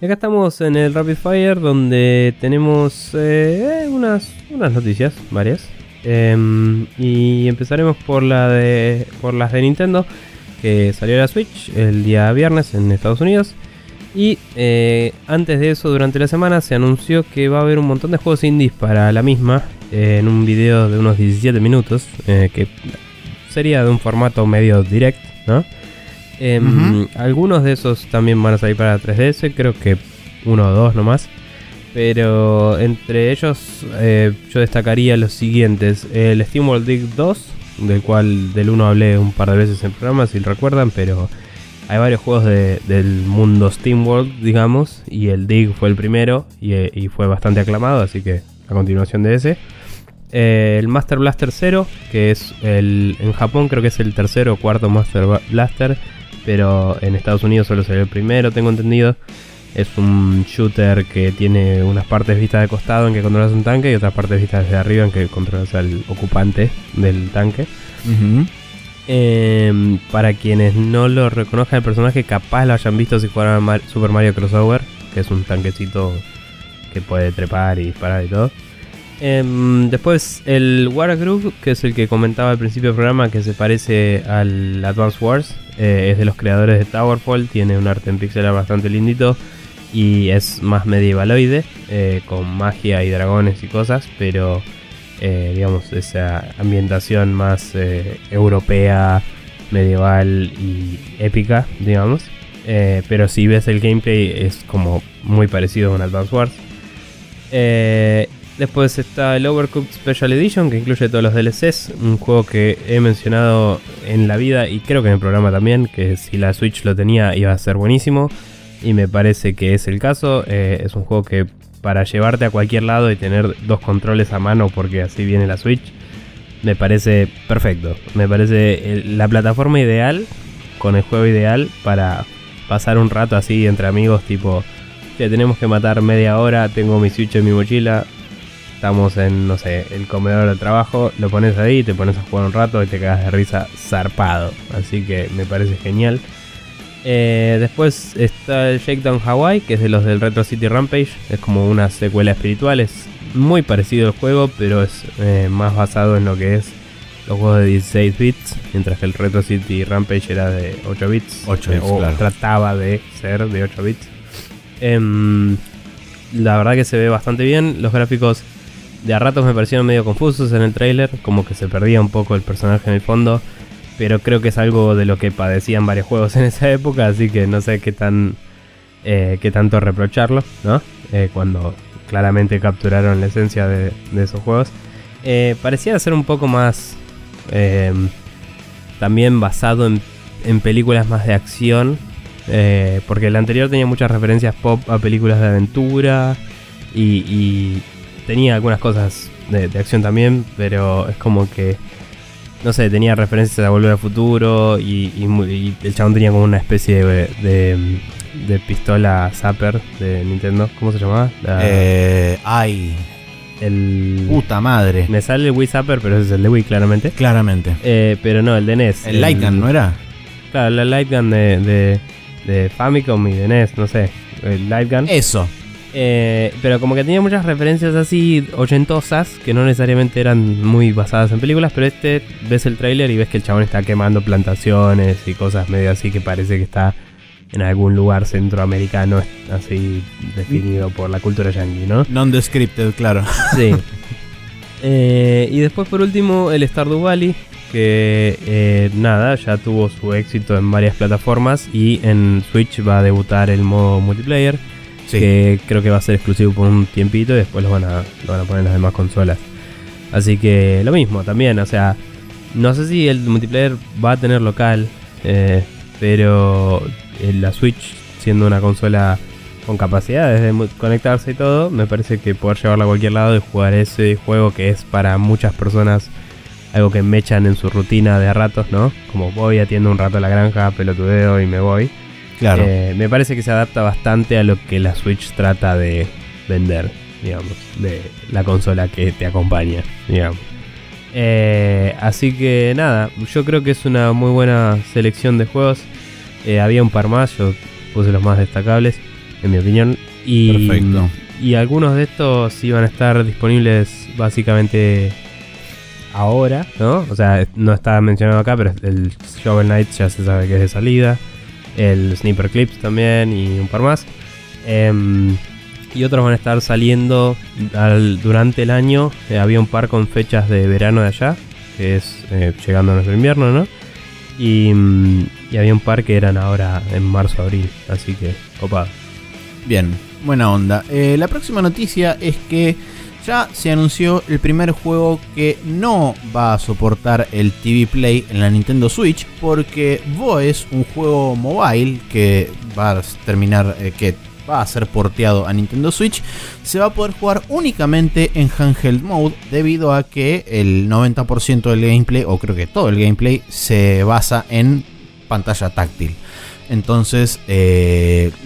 Y acá estamos en el Rapid Fire, donde tenemos unas noticias, varias. Y empezaremos por las de Nintendo, que salió la Switch el día viernes en Estados Unidos. Y antes de eso, durante la semana, se anunció que va a haber un montón de juegos indies para la misma, en un video de unos 17 minutos, que sería de un formato medio direct, ¿no? Algunos de esos también van a salir para 3DS, creo que uno o dos nomás. Pero entre ellos yo destacaría los siguientes: el SteamWorld Dig 2, del cual del 1 hablé un par de veces en el programa, si recuerdan, pero hay varios juegos del mundo SteamWorld, digamos, y el Dig fue el primero y fue bastante aclamado, así que a continuación de ese. El Master Blaster 0, que es en Japón creo que es el tercero o cuarto Master Blaster, pero en Estados Unidos solo salió el primero, tengo entendido. Es un shooter que tiene unas partes vistas de costado en que controlas un tanque y otras partes vistas desde arriba en que controlas al ocupante del tanque. Para quienes no lo reconozcan el personaje, capaz lo hayan visto si jugaron a Super Mario Crossover, que es un tanquecito que puede trepar y disparar y todo. Después el Wargroove, que es el que comentaba al principio del programa, que se parece al Advance Wars, es de los creadores de Towerfall, tiene un arte en pixelar bastante lindito y es más medievaloide, con magia y dragones y cosas, pero digamos esa ambientación más europea, medieval y épica, digamos, pero si ves el gameplay es como muy parecido a un Advance Wars. Después está el Overcooked Special Edition, que incluye todos los DLCs, un juego que he mencionado en la vida y creo que en el programa también, que si la Switch lo tenía iba a ser buenísimo, y me parece que es el caso. Es un juego que para llevarte a cualquier lado y tener dos controles a mano, porque así viene la Switch, me parece perfecto. Me parece la plataforma ideal, con el juego ideal, para pasar un rato así entre amigos, tipo, ya tenemos que matar media hora, tengo mi Switch en mi mochila, estamos en, no sé, el comedor del trabajo, lo pones ahí, te pones a jugar un rato y te cagas de risa zarpado. Así que me parece genial. Después está el Shakedown Hawaii, que es de los del Retro City Rampage. Es como una secuela espiritual, es muy parecido al juego, pero es más basado en lo que es los juegos de 16 bits, mientras que el Retro City Rampage era de 8 bits. 8 bits, o claro, trataba de ser de 8 bits. La verdad que se ve bastante bien. Los gráficos de a ratos me parecieron medio confusos en el trailer, como que se perdía un poco el personaje en el fondo, pero creo que es algo de lo que padecían varios juegos en esa época, así que no sé qué tanto reprocharlo, ¿no? Cuando claramente capturaron la esencia de esos juegos. Parecía ser un poco más también basado en películas más de acción, porque el anterior tenía muchas referencias pop a películas de aventura y tenía algunas cosas de acción también, pero es como que, no sé, tenía referencias a Volver al Futuro y el chabón tenía como una especie de pistola Zapper de Nintendo. ¿Cómo se llamaba? Puta madre. Me sale el Wii Zapper, pero ese es el de Wii, claramente. Claramente. Pero no, el de NES. El Light Gun, ¿no era? Claro, la Light Gun de Famicom y de NES, no sé. El Light Gun. Eso. Pero como que tenía muchas referencias así ochentosas, que no necesariamente eran muy basadas en películas, pero ves el tráiler y ves que el chabón está quemando plantaciones y cosas medio así, que parece que está en algún lugar centroamericano, así definido por la cultura yankee, ¿no? Non-descripted, claro. Sí. Y después por último el Stardew Valley, que ya tuvo su éxito en varias plataformas y en Switch va a debutar el modo multiplayer. Sí. Que creo que va a ser exclusivo por un tiempito y después lo van a poner en las demás consolas. Así que lo mismo también, o sea, no sé si el multiplayer va a tener local, pero la Switch, siendo una consola con capacidades de conectarse y todo, me parece que poder llevarla a cualquier lado y jugar ese juego que es para muchas personas algo que me echan en su rutina de ratos, ¿no? Como voy, atiendo un rato a la granja, pelotudeo y me voy. Claro. Me parece que se adapta bastante a lo que la Switch trata de vender, digamos, de la consola que te acompaña, digamos. Así que nada, yo creo que es una muy buena selección de juegos. Había un par más, yo puse los más destacables, en mi opinión. Y, perfecto. Y algunos de estos iban a estar disponibles básicamente ahora, ¿no? O sea, no está mencionado acá, pero el Shovel Knight ya se sabe que es de salida. El Sniper Clips también y un par más. Y otros van a estar saliendo durante el año. Había un par con fechas de verano de allá, que es llegando a nuestro invierno, ¿no? Y había un par que eran ahora en marzo, abril. Así que, copado. Bien, buena onda. La próxima noticia es que ya se anunció el primer juego que no va a soportar el TV Play en la Nintendo Switch, porque Voez, un juego mobile que va a terminar, que va a ser porteado a Nintendo Switch, se va a poder jugar únicamente en handheld mode, debido a que el 90% del gameplay, o creo que todo el gameplay, se basa en pantalla táctil. Entonces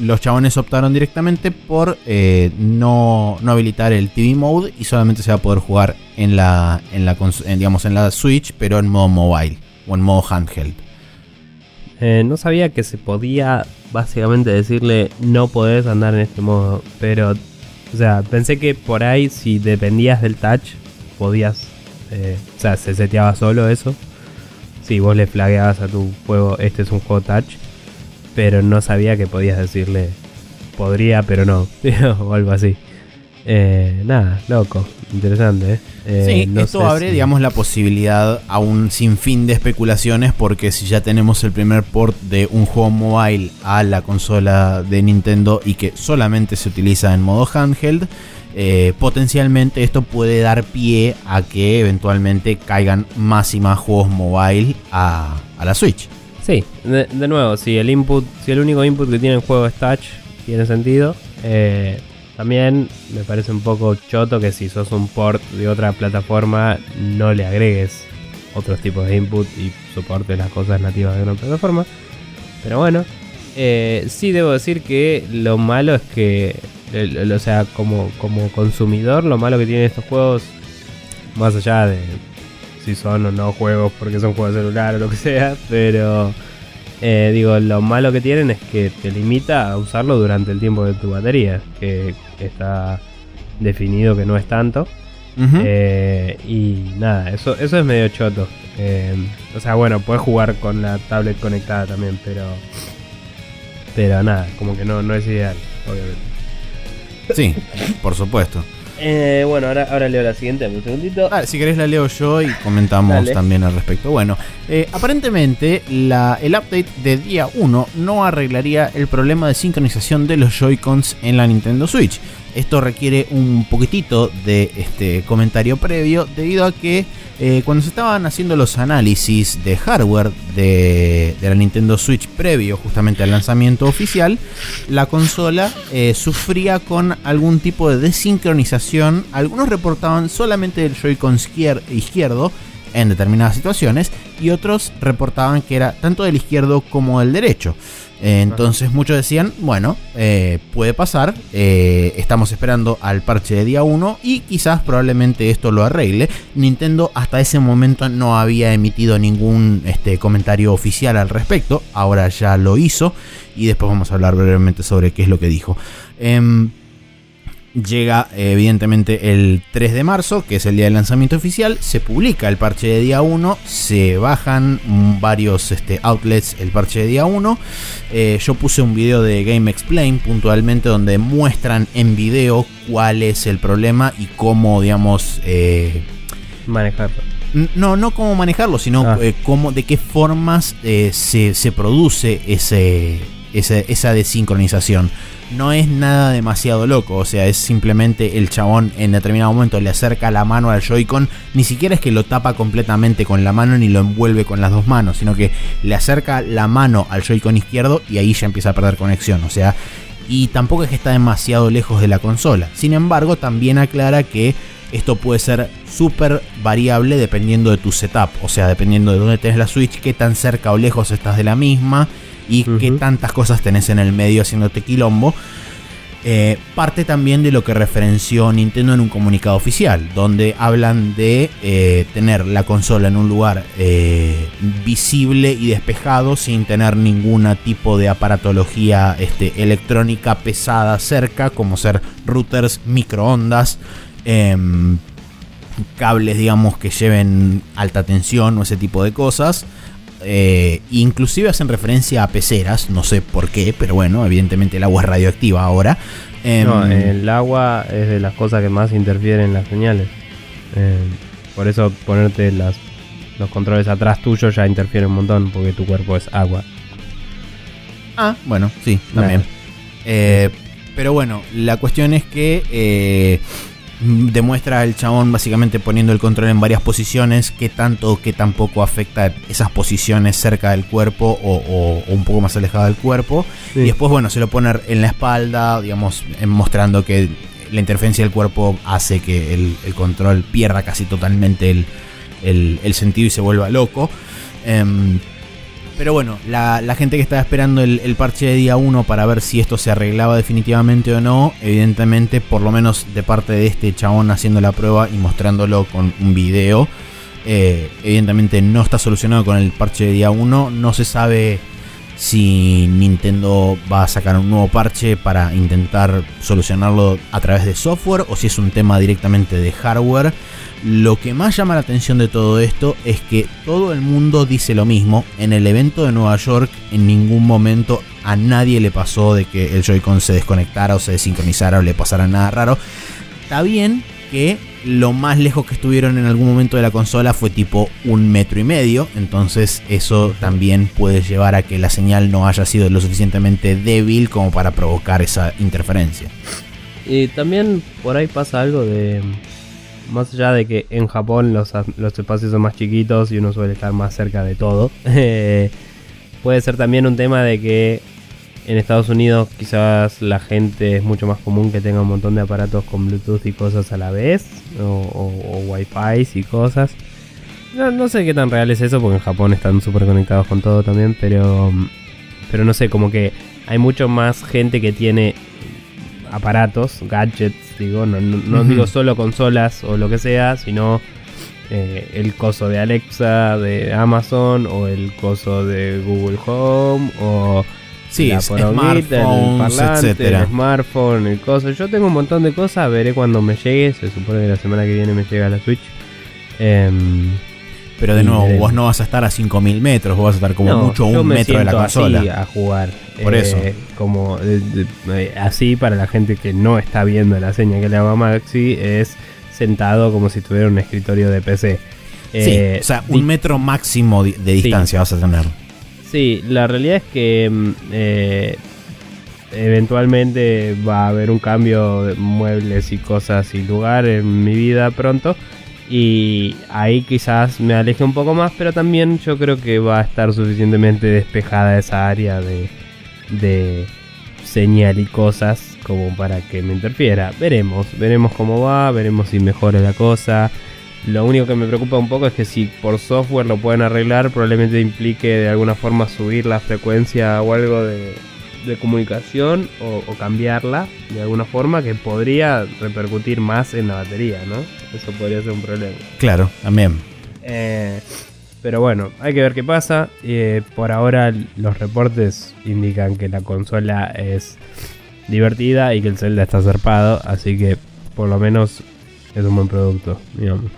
los chabones optaron directamente por no habilitar el TV Mode, y solamente se va a poder jugar en la Switch, pero en modo mobile o en modo handheld. No sabía que se podía básicamente decirle no podés andar en este modo, pero o sea, pensé que por ahí si dependías del touch podías, o sea, se seteaba solo eso. Si vos le flagueabas a tu juego, este es un juego touch. Pero no sabía que podías decirle podría, pero no, o algo así. Nada, loco, interesante, ¿eh? Sí, no, esto abre, digamos, la posibilidad a un sinfín de especulaciones, porque si ya tenemos el primer port de un juego mobile a la consola de Nintendo y que solamente se utiliza en modo handheld, potencialmente esto puede dar pie a que eventualmente caigan más y más juegos mobile a la Switch. Sí, de nuevo, si el único input que tiene el juego es touch, tiene sentido. También me parece un poco choto que si sos un port de otra plataforma no le agregues otros tipos de input y soporte las cosas nativas de una plataforma. Pero bueno, sí debo decir que lo malo es que, o sea, como consumidor, lo malo que tienen estos juegos, más allá de si son o no juegos porque son juegos de celular o lo que sea, pero digo, lo malo que tienen es que te limita a usarlo durante el tiempo de tu batería, que está definido que no es tanto. Uh-huh. Y nada, eso es medio choto. O sea, bueno, puedes jugar con la tablet conectada también, pero nada, como que no es ideal, obviamente. Sí, por supuesto. Bueno, ahora leo la siguiente, un segundito. Si querés la leo yo y comentamos. Dale. También al respecto. Bueno, aparentemente el update de día 1 no arreglaría el problema de sincronización de los Joy-Cons en la Nintendo Switch. Esto requiere un poquitito de comentario previo, debido a que cuando se estaban haciendo los análisis de hardware de la Nintendo Switch previo justamente al lanzamiento oficial, la consola sufría con algún tipo de desincronización. Algunos reportaban solamente el Joy-Con izquierdo en determinadas situaciones, y otros reportaban que era tanto del izquierdo como del derecho. Entonces muchos decían, bueno, puede pasar, estamos esperando al parche de día 1 y quizás probablemente esto lo arregle. Nintendo hasta ese momento no había emitido ningún comentario oficial al respecto, ahora ya lo hizo y después vamos a hablar brevemente sobre qué es lo que dijo. Llega evidentemente el 3 de marzo, que es el día del lanzamiento oficial, se publica el parche de día 1, se bajan varios outlets el parche de día 1. Yo puse un video de Game Explain puntualmente, donde muestran en video cuál es el problema y cómo, digamos, manejarlo. No cómo manejarlo, sino de qué formas se produce esa desincronización. No es nada demasiado loco, o sea, es simplemente el chabón en determinado momento le acerca la mano al Joy-Con, ni siquiera es que lo tapa completamente con la mano ni lo envuelve con las dos manos, sino que le acerca la mano al Joy-Con izquierdo y ahí ya empieza a perder conexión, o sea, y tampoco es que está demasiado lejos de la consola. Sin embargo, también aclara que Esto puede ser súper variable dependiendo de tu setup, o sea, dependiendo de dónde tenés la Switch, qué tan cerca o lejos estás de la misma y qué tantas cosas tenés en el medio haciéndote quilombo. Parte también de lo que referenció Nintendo en un comunicado oficial, donde hablan de tener la consola en un lugar visible y despejado, sin tener ningún tipo de aparatología electrónica pesada cerca, como ser routers, microondas, cables, digamos, que lleven alta tensión o ese tipo de cosas. Inclusive hacen referencia a peceras, no sé por qué, pero bueno, evidentemente el agua es radioactiva ahora. No, el agua es de las cosas que más interfieren en las señales. Por eso ponerte los controles atrás tuyo ya interfiere un montón, porque tu cuerpo es agua. Ah, bueno, sí, también. Pero bueno, la cuestión es que... demuestra el chabón básicamente poniendo el control en varias posiciones, qué tanto o qué tampoco afecta esas posiciones cerca del cuerpo o un poco más alejada del cuerpo. Sí. Y después, bueno, se lo pone en la espalda, digamos, mostrando que la interferencia del cuerpo hace que el control pierda casi totalmente el sentido y se vuelva loco. Pero bueno, la gente que estaba esperando el parche de día 1 para ver si esto se arreglaba definitivamente o no, evidentemente, por lo menos de parte de este chabón haciendo la prueba y mostrándolo con un video, evidentemente no está solucionado con el parche de día 1. No se sabe si Nintendo va a sacar un nuevo parche para intentar solucionarlo a través de software o si es un tema directamente de hardware. Lo que más llama la atención de todo esto es que todo el mundo dice lo mismo. En el evento de Nueva York, en ningún momento a nadie le pasó de que el Joy-Con se desconectara o se desincronizara o le pasara nada raro. Está bien que lo más lejos que estuvieron en algún momento de la consola fue tipo 1,5 metros. Entonces eso también puede llevar a que la señal no haya sido lo suficientemente débil como para provocar esa interferencia. Y también por ahí pasa algo de... Más allá de que en Japón los espacios son más chiquitos y uno suele estar más cerca de todo. Puede ser también un tema de que en Estados Unidos quizás la gente es mucho más común que tenga un montón de aparatos con Bluetooth y cosas a la vez. O Wi-Fi y cosas. No sé qué tan real es eso, porque en Japón están súper conectados con todo también. Pero no sé, como que hay mucho más gente que tiene aparatos, gadgets. Digo, no digo solo consolas o lo que sea, sino el coso de Alexa, de Amazon, o el coso de Google Home, o sí, la poronguita, el parlante, etcétera. El smartphone, el coso. Yo tengo un montón de cosas, veré cuando me llegue. Se supone que la semana que viene me llega la Switch. Pero de nuevo, vos no vas a estar a 5.000 metros, vos vas a estar como mucho a 1 metro de la consola. Así a jugar. Por eso. Como así, para la gente que no está viendo la seña que le hago a Maxi, es sentado como si tuviera un escritorio de PC. Sí, o sea, 1 metro máximo de distancia vas a tener. Sí, la realidad es que eventualmente va a haber un cambio de muebles y cosas y lugar en mi vida pronto. Y ahí quizás me aleje un poco más, pero también yo creo que va a estar suficientemente despejada esa área de señal y cosas como para que me interfiera. Veremos cómo va, veremos si mejora la cosa. Lo único que me preocupa un poco es que si por software lo pueden arreglar, probablemente implique de alguna forma subir la frecuencia o algo de comunicación o cambiarla de alguna forma, que podría repercutir más en la batería, ¿no? Eso podría ser un problema. Claro, también. Pero bueno, hay que ver qué pasa. Por ahora los reportes indican que la consola es divertida y que el Zelda está zarpado, así que por lo menos es un buen producto, digamos.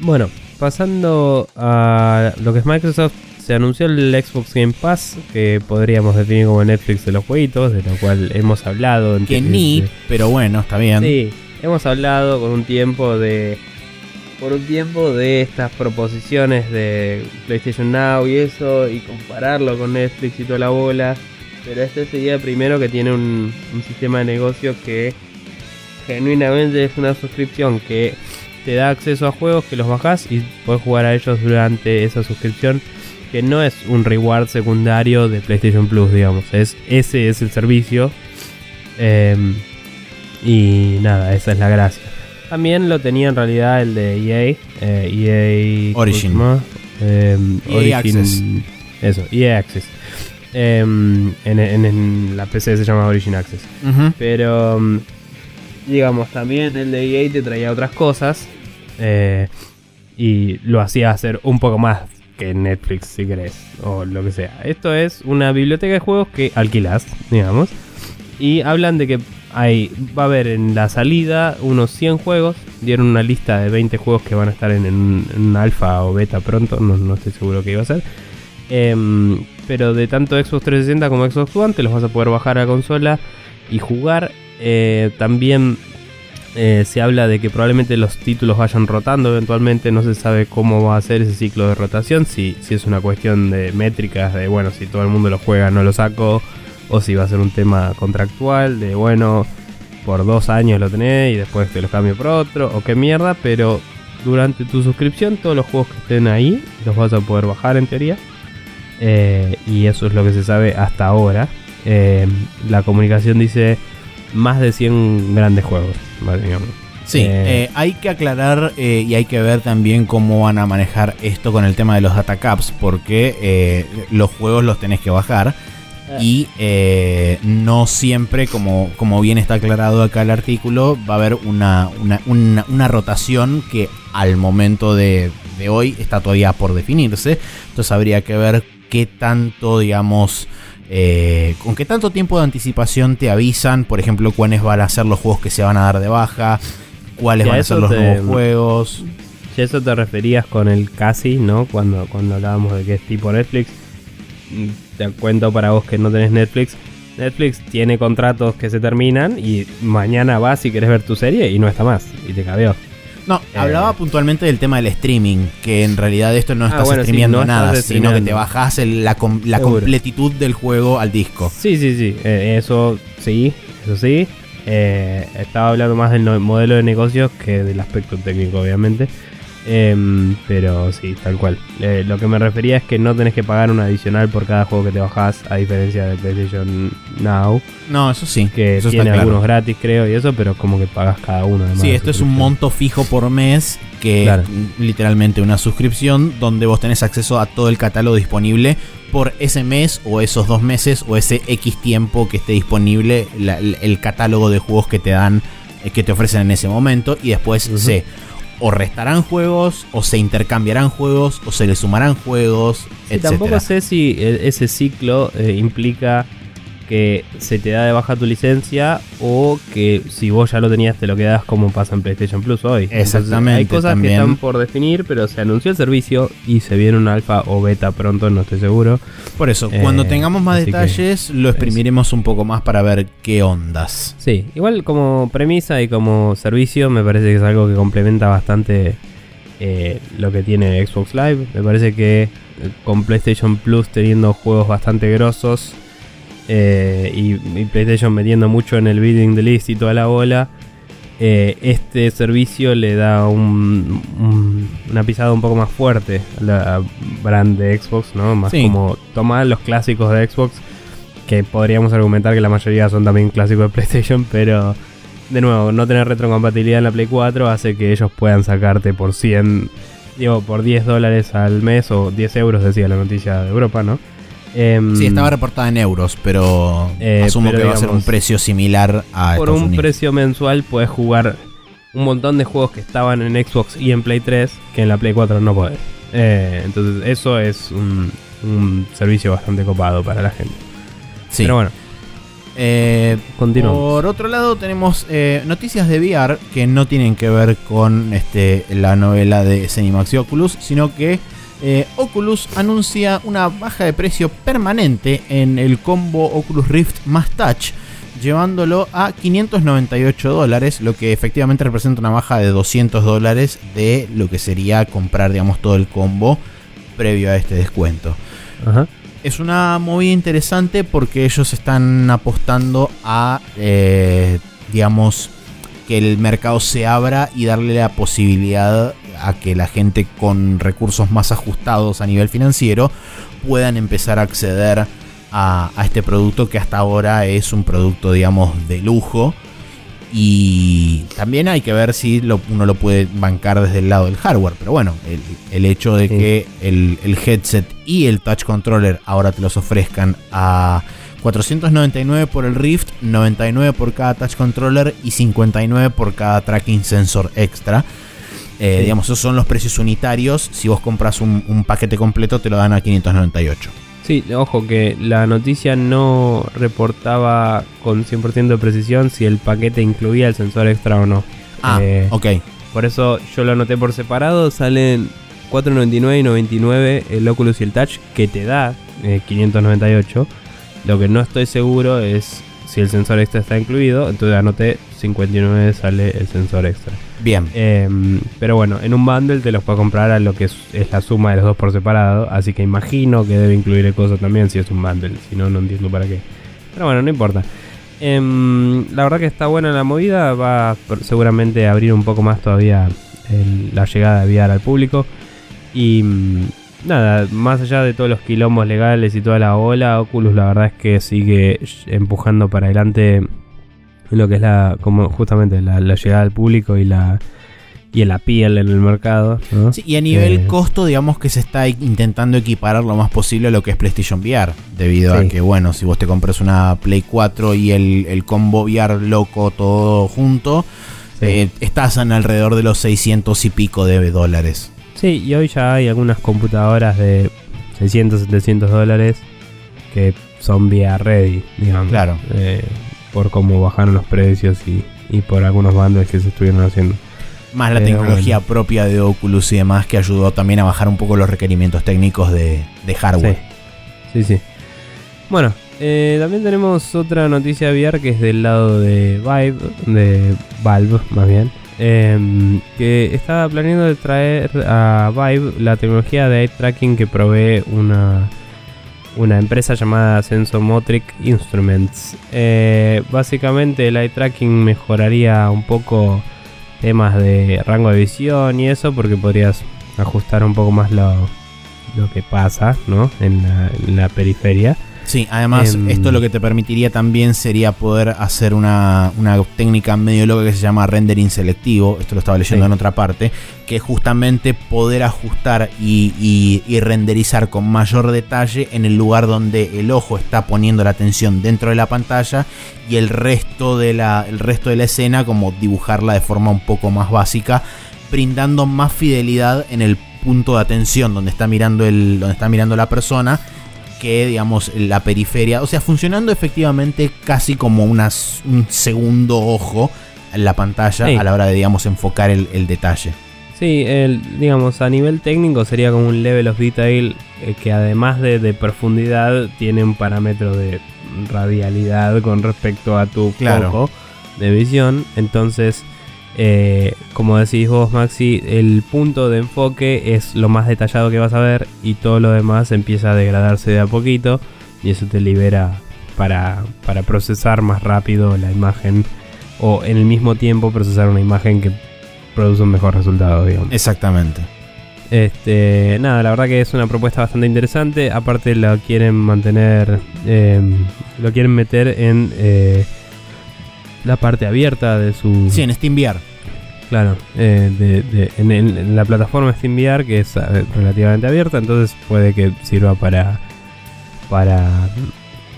Bueno, pasando a lo que es Microsoft, se anunció el Xbox Game Pass, que podríamos definir como Netflix de los jueguitos, de lo cual hemos hablado. Pero bueno, está bien. Sí, hemos hablado por un tiempo de estas proposiciones de PlayStation Now y eso, y compararlo con Netflix y toda la bola. Pero este sería el primero que tiene un sistema de negocio que genuinamente es una suscripción que te da acceso a juegos que los bajás y podés jugar a ellos durante esa suscripción. Que no es un reward secundario de PlayStation Plus, digamos. Ese es el servicio. Y nada, esa es la gracia. También lo tenía en realidad el de EA. EA Origin. EA Access. Eso, EA Access. En la PC se llama Origin Access. Uh-huh. Pero, digamos, también el de EA te traía otras cosas. Y lo hacía hacer un poco más que Netflix, si querés, o lo que sea. Esto es una biblioteca de juegos que alquilás, digamos. Y hablan de que va a haber en la salida unos 100 juegos. Dieron una lista de 20 juegos que van a estar en un alfa o beta pronto. No estoy seguro qué iba a ser. Pero de tanto Xbox 360 como Xbox One te los vas a poder bajar a la consola y jugar. También se habla de que probablemente los títulos vayan rotando eventualmente. No se sabe cómo va a ser ese ciclo de rotación. Si es una cuestión de métricas, de bueno, si todo el mundo lo juega no lo saco. O si va a ser un tema contractual de bueno, por 2 años lo tenés y después te lo cambio por otro, o qué mierda. Pero durante tu suscripción todos los juegos que estén ahí los vas a poder bajar en teoría. Y eso es lo que se sabe hasta ahora. La comunicación dice más de 100 grandes juegos, digamos. Sí, hay que aclarar y hay que ver también cómo van a manejar esto con el tema de los data caps, porque los juegos los tenés que bajar. Y no siempre, como bien está aclarado acá el artículo, va a haber una rotación que al momento de hoy está todavía por definirse. Entonces habría que ver qué tanto, digamos, con qué tanto tiempo de anticipación te avisan, por ejemplo, cuáles van a ser los juegos que se van a dar de baja, cuáles van a ser los nuevos juegos. Si a eso te referías con el casi, ¿no? Cuando hablábamos de que es tipo Netflix. Te cuento para vos que no tenés Netflix. Netflix tiene contratos que se terminan y mañana vas si querés ver tu serie y no está más, y te cabeó. No, hablaba puntualmente del tema del streaming, que en realidad esto no estás streameando si no nada, estás sino que te bajás la completitud del juego al disco. Sí, eso sí. Estaba hablando más del modelo de negocios que del aspecto técnico, obviamente. Pero sí, tal cual. Lo que me refería es que no tenés que pagar un adicional por cada juego que te bajás, a diferencia del PlayStation Now. No, eso sí. Que eso tiene algunos gratis, creo, y eso, pero como que pagás cada uno. Además, sí, esto es un monto fijo por mes, que claro, literalmente una suscripción donde vos tenés acceso a todo el catálogo disponible por ese mes o esos 2 meses o ese X tiempo que esté disponible el catálogo de juegos que te dan, que te ofrecen en ese momento, y después o restarán juegos, o se intercambiarán juegos, o se le sumarán juegos, etc. Tampoco sé si ese ciclo implica que se te da de baja tu licencia, o que si vos ya lo tenías te lo quedás, como pasa en PlayStation Plus hoy. Exactamente. Entonces, hay cosas también que están por definir, pero se anunció el servicio y se viene un alfa o beta pronto, no estoy seguro. Por eso, cuando tengamos más detalles lo exprimiremos un poco más para ver qué ondas. Sí, igual como premisa y como servicio me parece que es algo que complementa bastante lo que tiene Xbox Live. Me parece que con PlayStation Plus teniendo juegos bastante grosos, y PlayStation metiendo mucho en el bidding the list y toda la bola, este servicio le da una pisada un poco más fuerte a la brand de Xbox, ¿no? Más sí, como tomar los clásicos de Xbox, que podríamos argumentar que la mayoría son también clásicos de PlayStation, pero de nuevo, no tener retrocompatibilidad en la Play 4 hace que ellos puedan sacarte por $10 al mes, o €10, decía la noticia de Europa, ¿no? Sí, estaba reportada en euros, pero asumo que va a ser un precio similar a Estados Unidos. Por un precio mensual podés jugar un montón de juegos que estaban en Xbox y en Play 3 que en la Play 4 no podés. Entonces eso es un servicio bastante copado para la gente. Sí. Pero bueno, continuamos. Por otro lado tenemos noticias de VR que no tienen que ver con la novela de Zenimax y Oculus, sino que Oculus anuncia una baja de precio permanente en el combo Oculus Rift más Touch, llevándolo a $598, lo que efectivamente representa una baja de $200 de lo que sería comprar, digamos, todo el combo previo a este descuento. Ajá. Es una movida interesante porque ellos están apostando a, digamos, que el mercado se abra y darle la posibilidad a que la gente con recursos más ajustados a nivel financiero puedan empezar a acceder a este producto que hasta ahora es un producto, digamos, de lujo Y también hay que ver si uno lo puede bancar desde el lado del hardware. Pero bueno, el hecho de que el headset y el touch controller ahora te los ofrezcan a $499 por el Rift, $99 por cada touch controller y $59 por cada tracking sensor extra. Digamos, esos son los precios unitarios. Si vos compras un paquete completo, te lo dan a $598. Sí, ojo que la noticia no reportaba con 100% de precisión si el paquete incluía el sensor extra o no. Ok. Por eso yo lo anoté por separado. Salen $499 y $99 el Oculus y el Touch, que te da $598. Lo que no estoy seguro es si el sensor extra está incluido. Entonces anoté $59 sale el sensor extra. Bien. Pero bueno, en un bundle te los puedes comprar a lo que es la suma de los dos por separado. Así que imagino que debe incluir el coso también si es un bundle. Si no, no entiendo para qué. Pero bueno, no importa. La verdad que está buena la movida. Va seguramente a abrir un poco más todavía la llegada de VR al público. Y nada, más allá de todos los quilombos legales y toda la ola, Oculus la verdad es que sigue empujando para adelante lo que es la llegada al público y la piel en el mercado, ¿no? Sí, y a nivel costo, digamos que se está intentando equiparar lo más posible a lo que es PlayStation VR, debido a que, bueno, si vos te compras una Play 4 y el combo VR loco todo junto, estás en alrededor de los $600 y pico de dólares. Sí, y hoy ya hay algunas computadoras de $600, $700 que son VR ready, digamos. Claro. Por cómo bajaron los precios y por algunos bundles que se estuvieron haciendo. Más la tecnología propia de Oculus y demás, que ayudó también a bajar un poco los requerimientos técnicos de hardware. Sí. Bueno, también tenemos otra noticia VR que es del lado de Valve más bien. Que estaba planeando traer a Vive la tecnología de eye tracking que provee una empresa llamada Sensomotric Instruments. Básicamente el eye tracking mejoraría un poco temas de rango de visión y eso, porque podrías ajustar un poco más lo que pasa, ¿no? en la periferia. Sí, además esto lo que te permitiría también sería poder hacer una técnica medio loca que se llama rendering selectivo. Esto lo estaba leyendo en otra parte, que es justamente poder ajustar y renderizar con mayor detalle en el lugar donde el ojo está poniendo la atención dentro de la pantalla, y el resto de la escena como dibujarla de forma un poco más básica, brindando más fidelidad en el punto de atención donde está mirando la persona, que digamos la periferia, o sea, funcionando efectivamente casi como un segundo ojo en la pantalla a la hora de, digamos, enfocar el detalle. Sí, digamos, a nivel técnico sería como un level of detail que además de profundidad tiene un parámetro de radialidad con respecto a tu foco de visión. Entonces, como decís vos, Maxi, el punto de enfoque es lo más detallado que vas a ver, y todo lo demás empieza a degradarse de a poquito, y eso te libera para procesar más rápido la imagen, o en el mismo tiempo procesar una imagen que produce un mejor resultado, digamos. Exactamente. Nada, la verdad que es una propuesta bastante interesante. Aparte lo quieren mantener, lo quieren meter en la parte abierta de su... Sí, en SteamVR. Claro, en la plataforma SteamVR, que es relativamente abierta, entonces puede que sirva para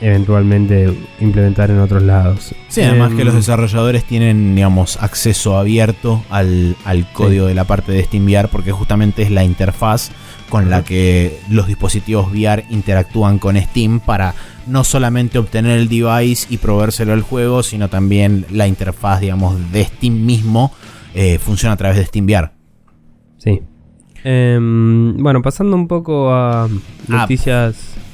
eventualmente implementar en otros lados. Sí, además que los desarrolladores tienen, digamos, acceso abierto al código de la parte de SteamVR, porque justamente es la interfaz con la que los dispositivos VR interactúan con Steam para no solamente obtener el device y proveérselo al juego, sino también la interfaz, digamos, de Steam mismo funciona a través de SteamVR. Sí. Bueno, pasando un poco a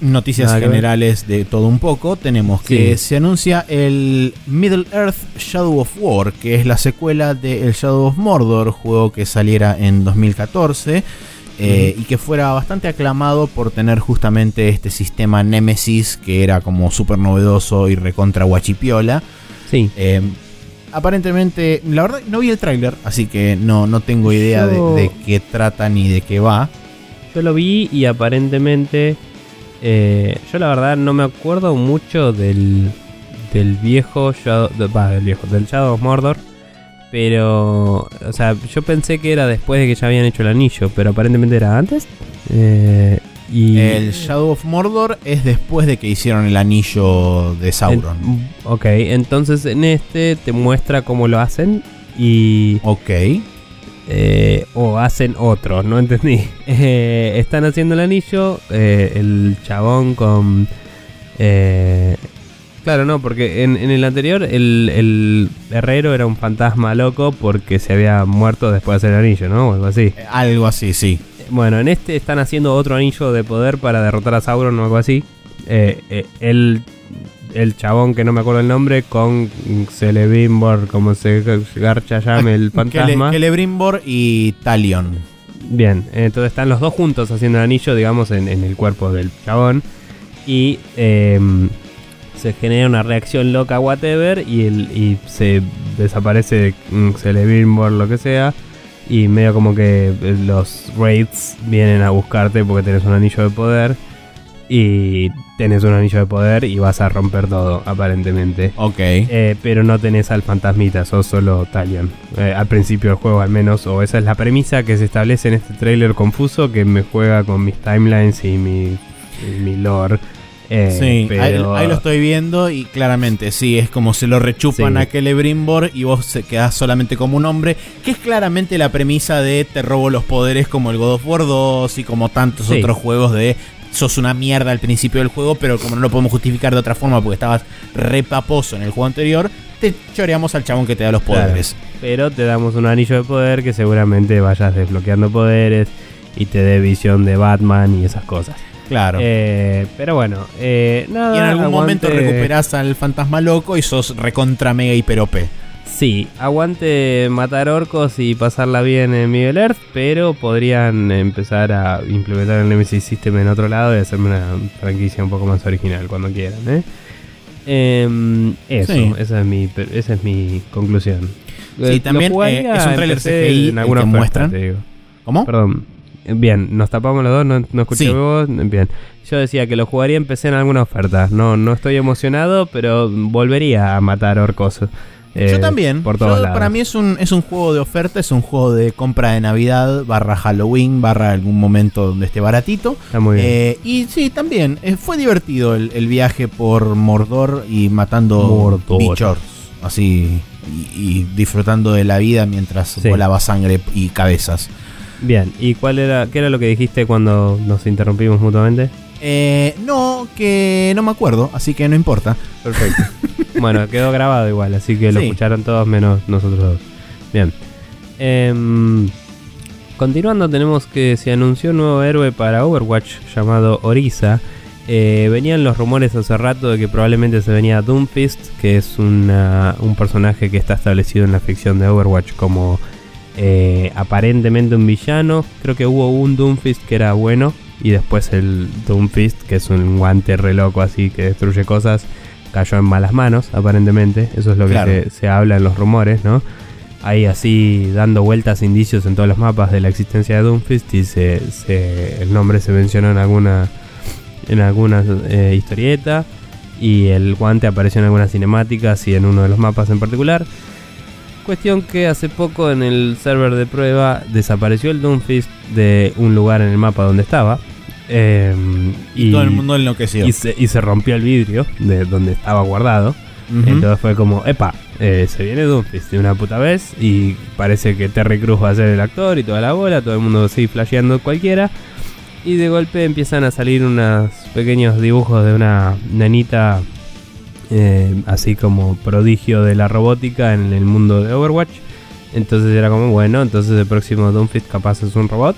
noticias generales de todo un poco, tenemos que se anuncia el Middle Earth Shadow of War, que es la secuela de el Shadow of Mordor, juego que saliera en 2014. Y que fuera bastante aclamado por tener justamente este sistema Nemesis, que era como súper novedoso y recontra guachipiola. Sí. Aparentemente, la verdad, no vi el tráiler, así que no tengo idea de qué trata ni de qué va. Yo lo vi y aparentemente, yo la verdad no me acuerdo mucho del Shadow of Mordor. Pero, o sea, yo pensé que era después de que ya habían hecho el anillo, pero aparentemente era antes. Y el Shadow of Mordor es después de que hicieron el anillo de Sauron. Ok, entonces en este te muestra cómo lo hacen y... Ok. O hacen otro, no entendí. Están haciendo el anillo, el chabón con... Claro, no, porque en el anterior el herrero era un fantasma loco porque se había muerto después de hacer el anillo, ¿no? O algo así. Algo así, sí. Bueno, en este están haciendo otro anillo de poder para derrotar a Sauron o algo así. El chabón, que no me acuerdo el nombre, con Celebrimbor, como se garcha llame el fantasma. Celebrimbor y Talion. Bien, entonces están los dos juntos haciendo el anillo, digamos, en el cuerpo del chabón. Y... se genera una reacción loca, whatever, y se desaparece Celebrimbor, lo que sea, y medio como que los raids vienen a buscarte porque tenés un anillo de poder, y tenés un anillo de poder y vas a romper todo, aparentemente. Ok. Pero no tenés al fantasmita, sos solo Talion. Al principio del juego, al menos, o esa es la premisa que se establece en este tráiler confuso que me juega con mis timelines y mi lore. Sí, pero... ahí lo estoy viendo y claramente, sí, es como se lo rechupan a Celebrimbor y vos quedás solamente como un hombre, que es claramente la premisa de te robo los poderes como el God of War 2 y como tantos otros juegos de sos una mierda al principio del juego, pero como no lo podemos justificar de otra forma porque estabas repaposo en el juego anterior, te choreamos al chabón que te da los poderes. Claro, pero te damos un anillo de poder que seguramente vayas desbloqueando poderes y te dé visión de Batman y esas cosas. Claro. Pero bueno, nada. Y en algún momento recuperás al fantasma loco y sos recontra mega hiper OP. Sí, aguante matar orcos y pasarla bien en Middle Earth, pero podrían empezar a implementar el Nemesis System en otro lado y hacerme una franquicia un poco más original cuando quieran, esa es mi conclusión. Sí, también es un trailer CGI en alguna muestra. ¿Cómo? Perdón. Bien, nos tapamos los dos, no escuché vos. Bien, yo decía que lo jugaría en PC en alguna oferta. No estoy emocionado, pero volvería a matar orcos. Yo también. Por todos lados. Para mí es un juego de oferta, es un juego de compra de Navidad, barra Halloween, barra algún momento donde esté baratito. Está muy bien. Y sí, también fue divertido el viaje por Mordor y matando bichos así y disfrutando de la vida mientras volaba sangre y cabezas. Bien, ¿y qué era lo que dijiste cuando nos interrumpimos mutuamente? No, que no me acuerdo, así que no importa. Perfecto. Bueno, quedó grabado igual, así que lo escucharon todos menos nosotros dos. Bien. Continuando, tenemos que se anunció un nuevo héroe para Overwatch llamado Orisa. Venían los rumores hace rato de que probablemente se venía Doomfist, que es un personaje que está establecido en la ficción de Overwatch como... aparentemente un villano. Creo que hubo un Doomfist que era bueno y después el Doomfist, que es un guante re loco así que destruye cosas, cayó en malas manos aparentemente. Eso es lo que se habla en los rumores, ¿no? Ahí así dando vueltas, indicios en todos los mapas de la existencia de Doomfist, y el nombre se mencionó en alguna historieta, y el guante apareció en algunas cinemáticas y en uno de los mapas en particular. Cuestión que hace poco en el server de prueba desapareció el Doomfist de un lugar en el mapa donde estaba, y todo el mundo enloqueció y se rompió el vidrio de donde estaba guardado. Entonces fue como, epa, se viene Doomfist de una puta vez y parece que Terry Crews va a ser el actor y toda la bola, todo el mundo sigue flasheando cualquiera, y de golpe empiezan a salir unos pequeños dibujos de una nenita, así como prodigio de la robótica en el mundo de Overwatch. Entonces era como, bueno, entonces el próximo Doomfist capaz es un robot.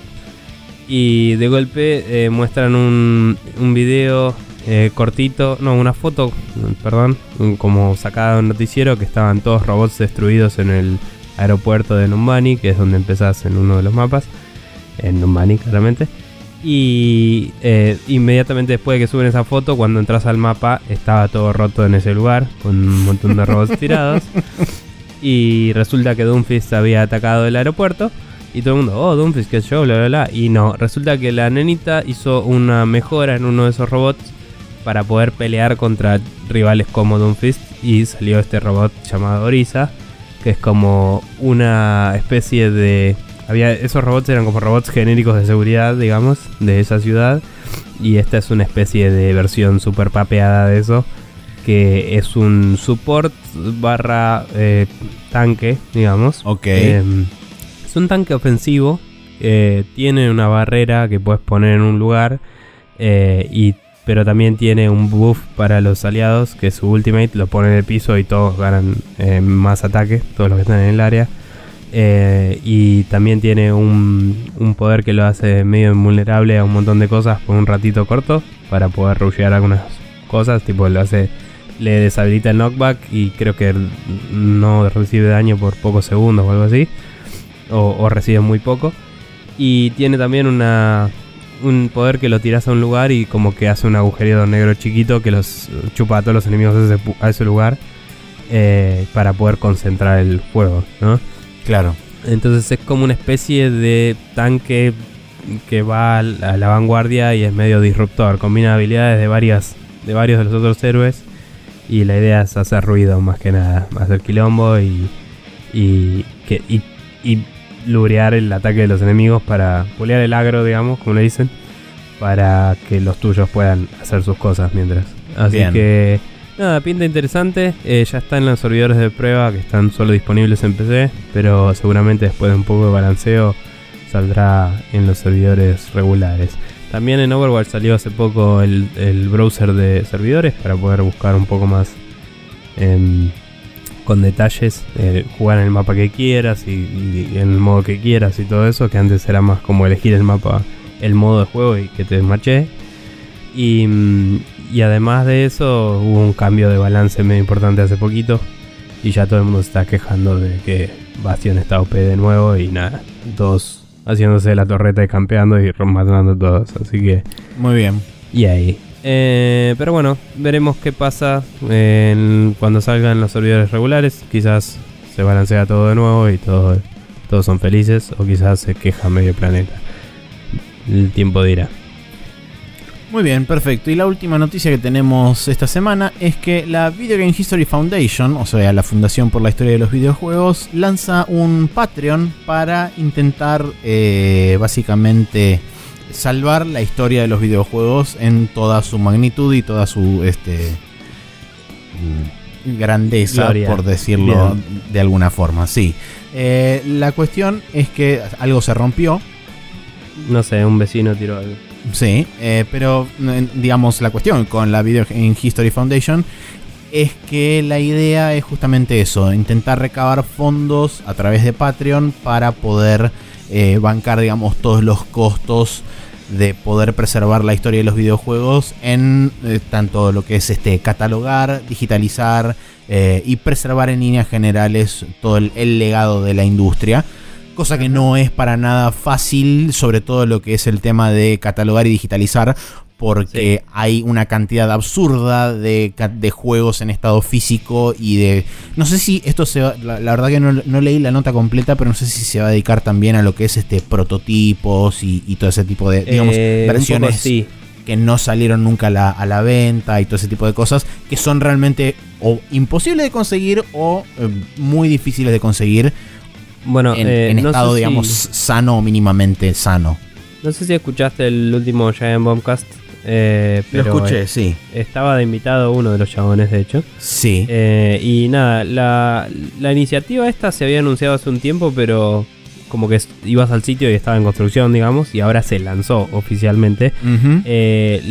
Y de golpe muestran un video cortito, no, una foto, perdón, como sacada de un noticiero, que estaban todos robots destruidos en el aeropuerto de Numbani, que es donde empezás en uno de los mapas, en Numbani claramente. Y inmediatamente después de que suben esa foto, cuando entras al mapa, estaba todo roto en ese lugar, con un montón de robots tirados. Y resulta que Doomfist había atacado el aeropuerto. Y todo el mundo, oh, Doomfist, qué sé yo, bla, bla, bla. Y no, resulta que la nenita hizo una mejora en uno de esos robots para poder pelear contra rivales como Doomfist y salió este robot llamado Orisa, que es como una especie de... Esos robots eran como robots genéricos de seguridad, digamos, de esa ciudad, y esta es una especie de versión super papeada de eso, que es un support barra tanque, digamos. Ok. Es un tanque ofensivo, tiene una barrera que puedes poner en un lugar, pero también tiene un buff para los aliados, que su ultimate lo pone en el piso y todos ganan más ataque, todos los que están en el área. Y también tiene un poder que lo hace medio invulnerable a un montón de cosas por un ratito corto, para poder rushear algunas cosas, tipo le deshabilita el knockback y creo que no recibe daño por pocos segundos o algo así, o recibe muy poco. Y tiene también un poder que lo tiras a un lugar y como que hace un agujerito negro chiquito que los chupa a todos los enemigos a ese lugar, para poder concentrar el fuego, ¿no? Claro. Entonces es como una especie de tanque que va a la vanguardia y es medio disruptor. Combina habilidades de varios de los otros héroes y la idea es hacer ruido más que nada, hacer quilombo y lurear el ataque de los enemigos, para pulear el agro, digamos, como le dicen, para que los tuyos puedan hacer sus cosas mientras. Así bien. Que nada, pinta interesante. Ya está en los servidores de prueba, que están solo disponibles en PC, pero seguramente después de un poco de balanceo saldrá en los servidores regulares. También en Overwatch salió hace poco el browser de servidores para poder buscar un poco más con detalles, jugar en el mapa que quieras y en el modo que quieras y todo eso, que antes era más como elegir el mapa, el modo de juego y que te maché. Y además de eso hubo un cambio de balance medio importante hace poquito y ya todo el mundo se está quejando de que Bastion está OP de nuevo y nada, todos haciéndose la torreta y campeando y matando todos, así que... Muy bien. Y ahí. Pero bueno, veremos qué pasa cuando salgan los servidores regulares. Quizás se balancea todo de nuevo y todos son felices, o quizás se queja medio planeta. El tiempo dirá. Muy bien, perfecto. Y la última noticia que tenemos esta semana es que la Video Game History Foundation, o sea, la Fundación por la Historia de los Videojuegos, lanza un Patreon para intentar básicamente salvar la historia de los videojuegos en toda su magnitud y toda su grandeza, gloria, por decirlo de alguna forma. Sí. La cuestión es que algo se rompió. No sé, un vecino tiró algo. Sí, pero digamos, la cuestión con la Video Game History Foundation es que la idea es justamente eso, intentar recabar fondos a través de Patreon para poder bancar, digamos, todos los costos de poder preservar la historia de los videojuegos en tanto lo que es catalogar, digitalizar y preservar en líneas generales todo el legado de la industria. Cosa que no es para nada fácil, sobre todo lo que es el tema de catalogar y digitalizar, porque hay una cantidad absurda de juegos en estado físico y de... No sé si esto se va... La verdad que no leí la nota completa, pero no sé si se va a dedicar también a lo que es prototipos y todo ese tipo de, digamos, versiones sí, que no salieron nunca a la venta y todo ese tipo de cosas que son realmente o imposibles de conseguir o muy difíciles de conseguir. Bueno, en estado, no sé, digamos, si sano o mínimamente sano. No sé si escuchaste el último Giant Bombcast. Pero lo escuché, sí. Estaba de invitado uno de los chabones, de hecho. Sí. Y nada, la iniciativa esta se había anunciado hace un tiempo, pero como que ibas al sitio y estaba en construcción, digamos, y ahora se lanzó oficialmente. Uh-huh.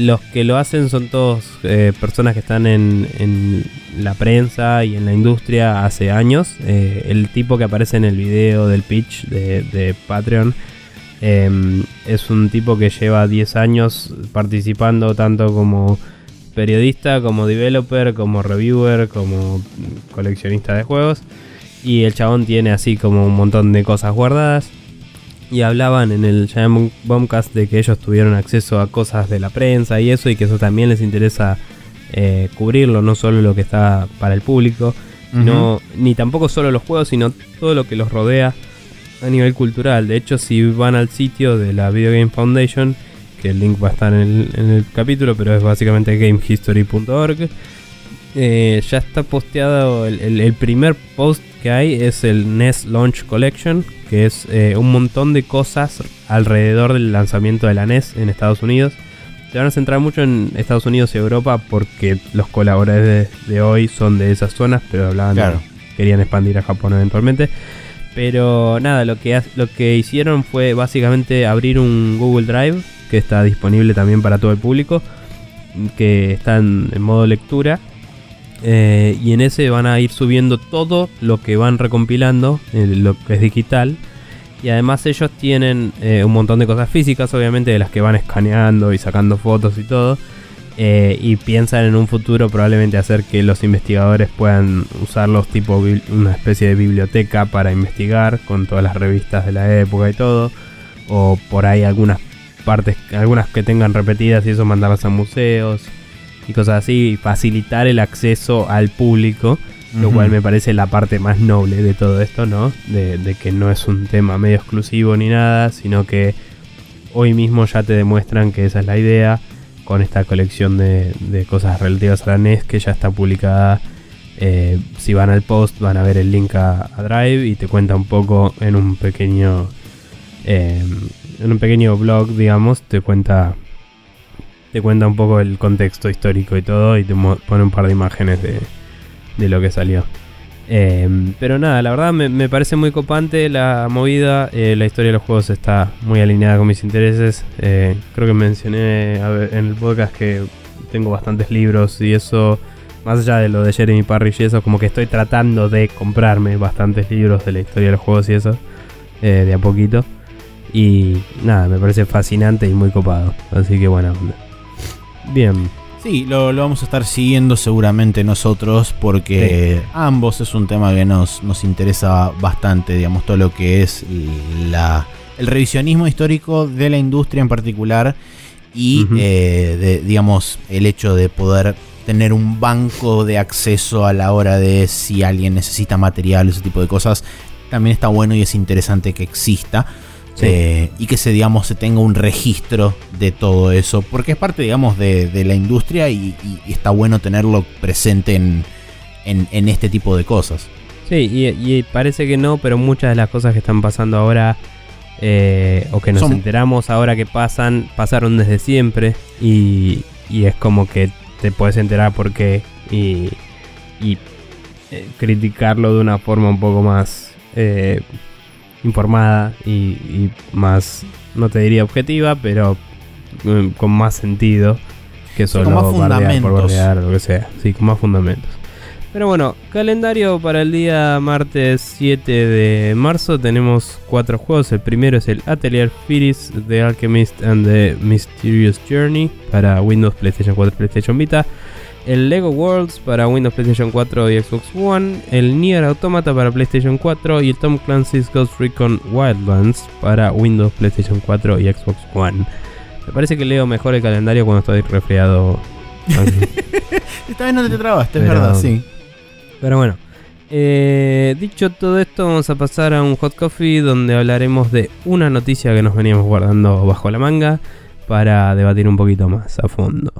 Los que lo hacen son todos personas que están en la prensa y en la industria hace años. El tipo que aparece en el video del pitch de Patreon es un tipo que lleva 10 años participando tanto como periodista, como developer, como reviewer, como coleccionista de juegos. Y el chabón tiene así como un montón de cosas guardadas. Y hablaban en el Giant Bombcast de que ellos tuvieron acceso a cosas de la prensa y eso. Y que eso también les interesa cubrirlo. No solo lo que está para el público. Uh-huh. Ni tampoco solo los juegos, sino todo lo que los rodea a nivel cultural. De hecho, si van al sitio de la Video Game Foundation, que el link va a estar en el capítulo, pero es básicamente gamehistory.org. ya está posteado el primer post que hay, es el NES Launch Collection, que es un montón de cosas alrededor del lanzamiento de la NES en Estados Unidos. Se van a centrar mucho en Estados Unidos y Europa porque los colaboradores de hoy son de esas zonas, pero hablaban querían expandir a Japón eventualmente. Pero nada, lo que hicieron fue básicamente abrir un Google Drive que está disponible también para todo el público, que está en modo lectura, y en ese van a ir subiendo todo lo que van recompilando, lo que es digital. Y además ellos tienen un montón de cosas físicas, obviamente, de las que van escaneando y sacando fotos y todo. Y piensan en un futuro probablemente hacer que los investigadores puedan usarlos tipo una especie de biblioteca para investigar, con todas las revistas de la época y todo. O por ahí algunas partes, algunas que tengan repetidas, y eso mandarlas a museos y cosas así. Y facilitar el acceso al público. Lo cual me parece la parte más noble de todo esto, ¿no? De que no es un tema medio exclusivo ni nada, sino que hoy mismo ya te demuestran que esa es la idea con esta colección de cosas relativas a la NES que ya está publicada. Si van al post van a ver el link a Drive y te cuenta un poco en un pequeño blog, digamos, te cuenta un poco el contexto histórico y todo, y te pone un par de imágenes de lo que salió. Pero nada, la verdad me parece muy copante la movida. La historia de los juegos está muy alineada con mis intereses. Creo que mencioné en el podcast que tengo bastantes libros y eso, más allá de lo de Jeremy Parrish y eso, como que estoy tratando de comprarme bastantes libros de la historia de los juegos y eso, de a poquito. Y nada, me parece fascinante y muy copado, así que buena onda. Bien. Sí, lo vamos a estar siguiendo seguramente nosotros, porque sí, ambos es un tema que nos interesa bastante, digamos, todo lo que es el revisionismo histórico de la industria en particular, y digamos, el hecho de poder tener un banco de acceso a la hora de si alguien necesita material, ese tipo de cosas, también está bueno y es interesante que exista. Sí. Y que se tenga un registro de todo eso, porque es parte, digamos, de la industria, y está bueno tenerlo presente en este tipo de cosas. Sí, y parece que no, pero muchas de las cosas que están pasando ahora, o que nos enteramos ahora que pasaron desde siempre, y es como que te podés enterar por qué y criticarlo de una forma un poco más... informada y más, no te diría objetiva, pero con más sentido que solo bardear por bardear o lo que sea. Sí, con más fundamentos. Pero bueno, calendario para el día martes 7 de marzo. Tenemos 4 juegos. El primero es el Atelier Firis, The Alchemist and the Mysterious Journey para Windows, PlayStation 4 y PlayStation Vita. El Lego Worlds para Windows, PlayStation 4 y Xbox One. El Nier Automata para PlayStation 4. Y el Tom Clancy's Ghost Recon Wildlands para Windows, PlayStation 4 y Xbox One. Me parece que leo mejor el calendario cuando estoy resfriado. Esta vez no te trabaste, es verdad, sí. Pero bueno. Dicho todo esto, vamos a pasar a un Hot Coffee donde hablaremos de una noticia que nos veníamos guardando bajo la manga para debatir un poquito más a fondo.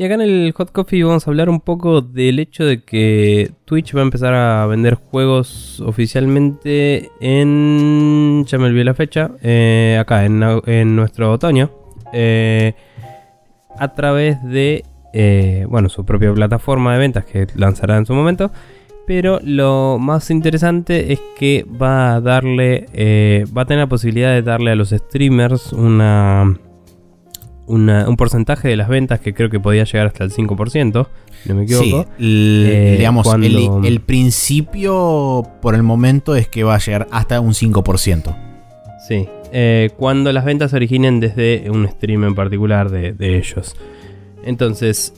Y acá en el Hot Coffee vamos a hablar un poco del hecho de que Twitch va a empezar a vender juegos oficialmente en... ya me olvidé la fecha. Acá, en nuestro otoño. A través de, bueno, su propia plataforma de ventas que lanzará en su momento. Pero lo más interesante es que va a tener la posibilidad de darle a los streamers un porcentaje de las ventas que creo que podía llegar hasta el 5%, si no me equivoco. Sí, digamos, cuando... el principio por el momento es que va a llegar hasta un 5%. Sí, cuando las ventas se originen desde un stream en particular de ellos. Entonces,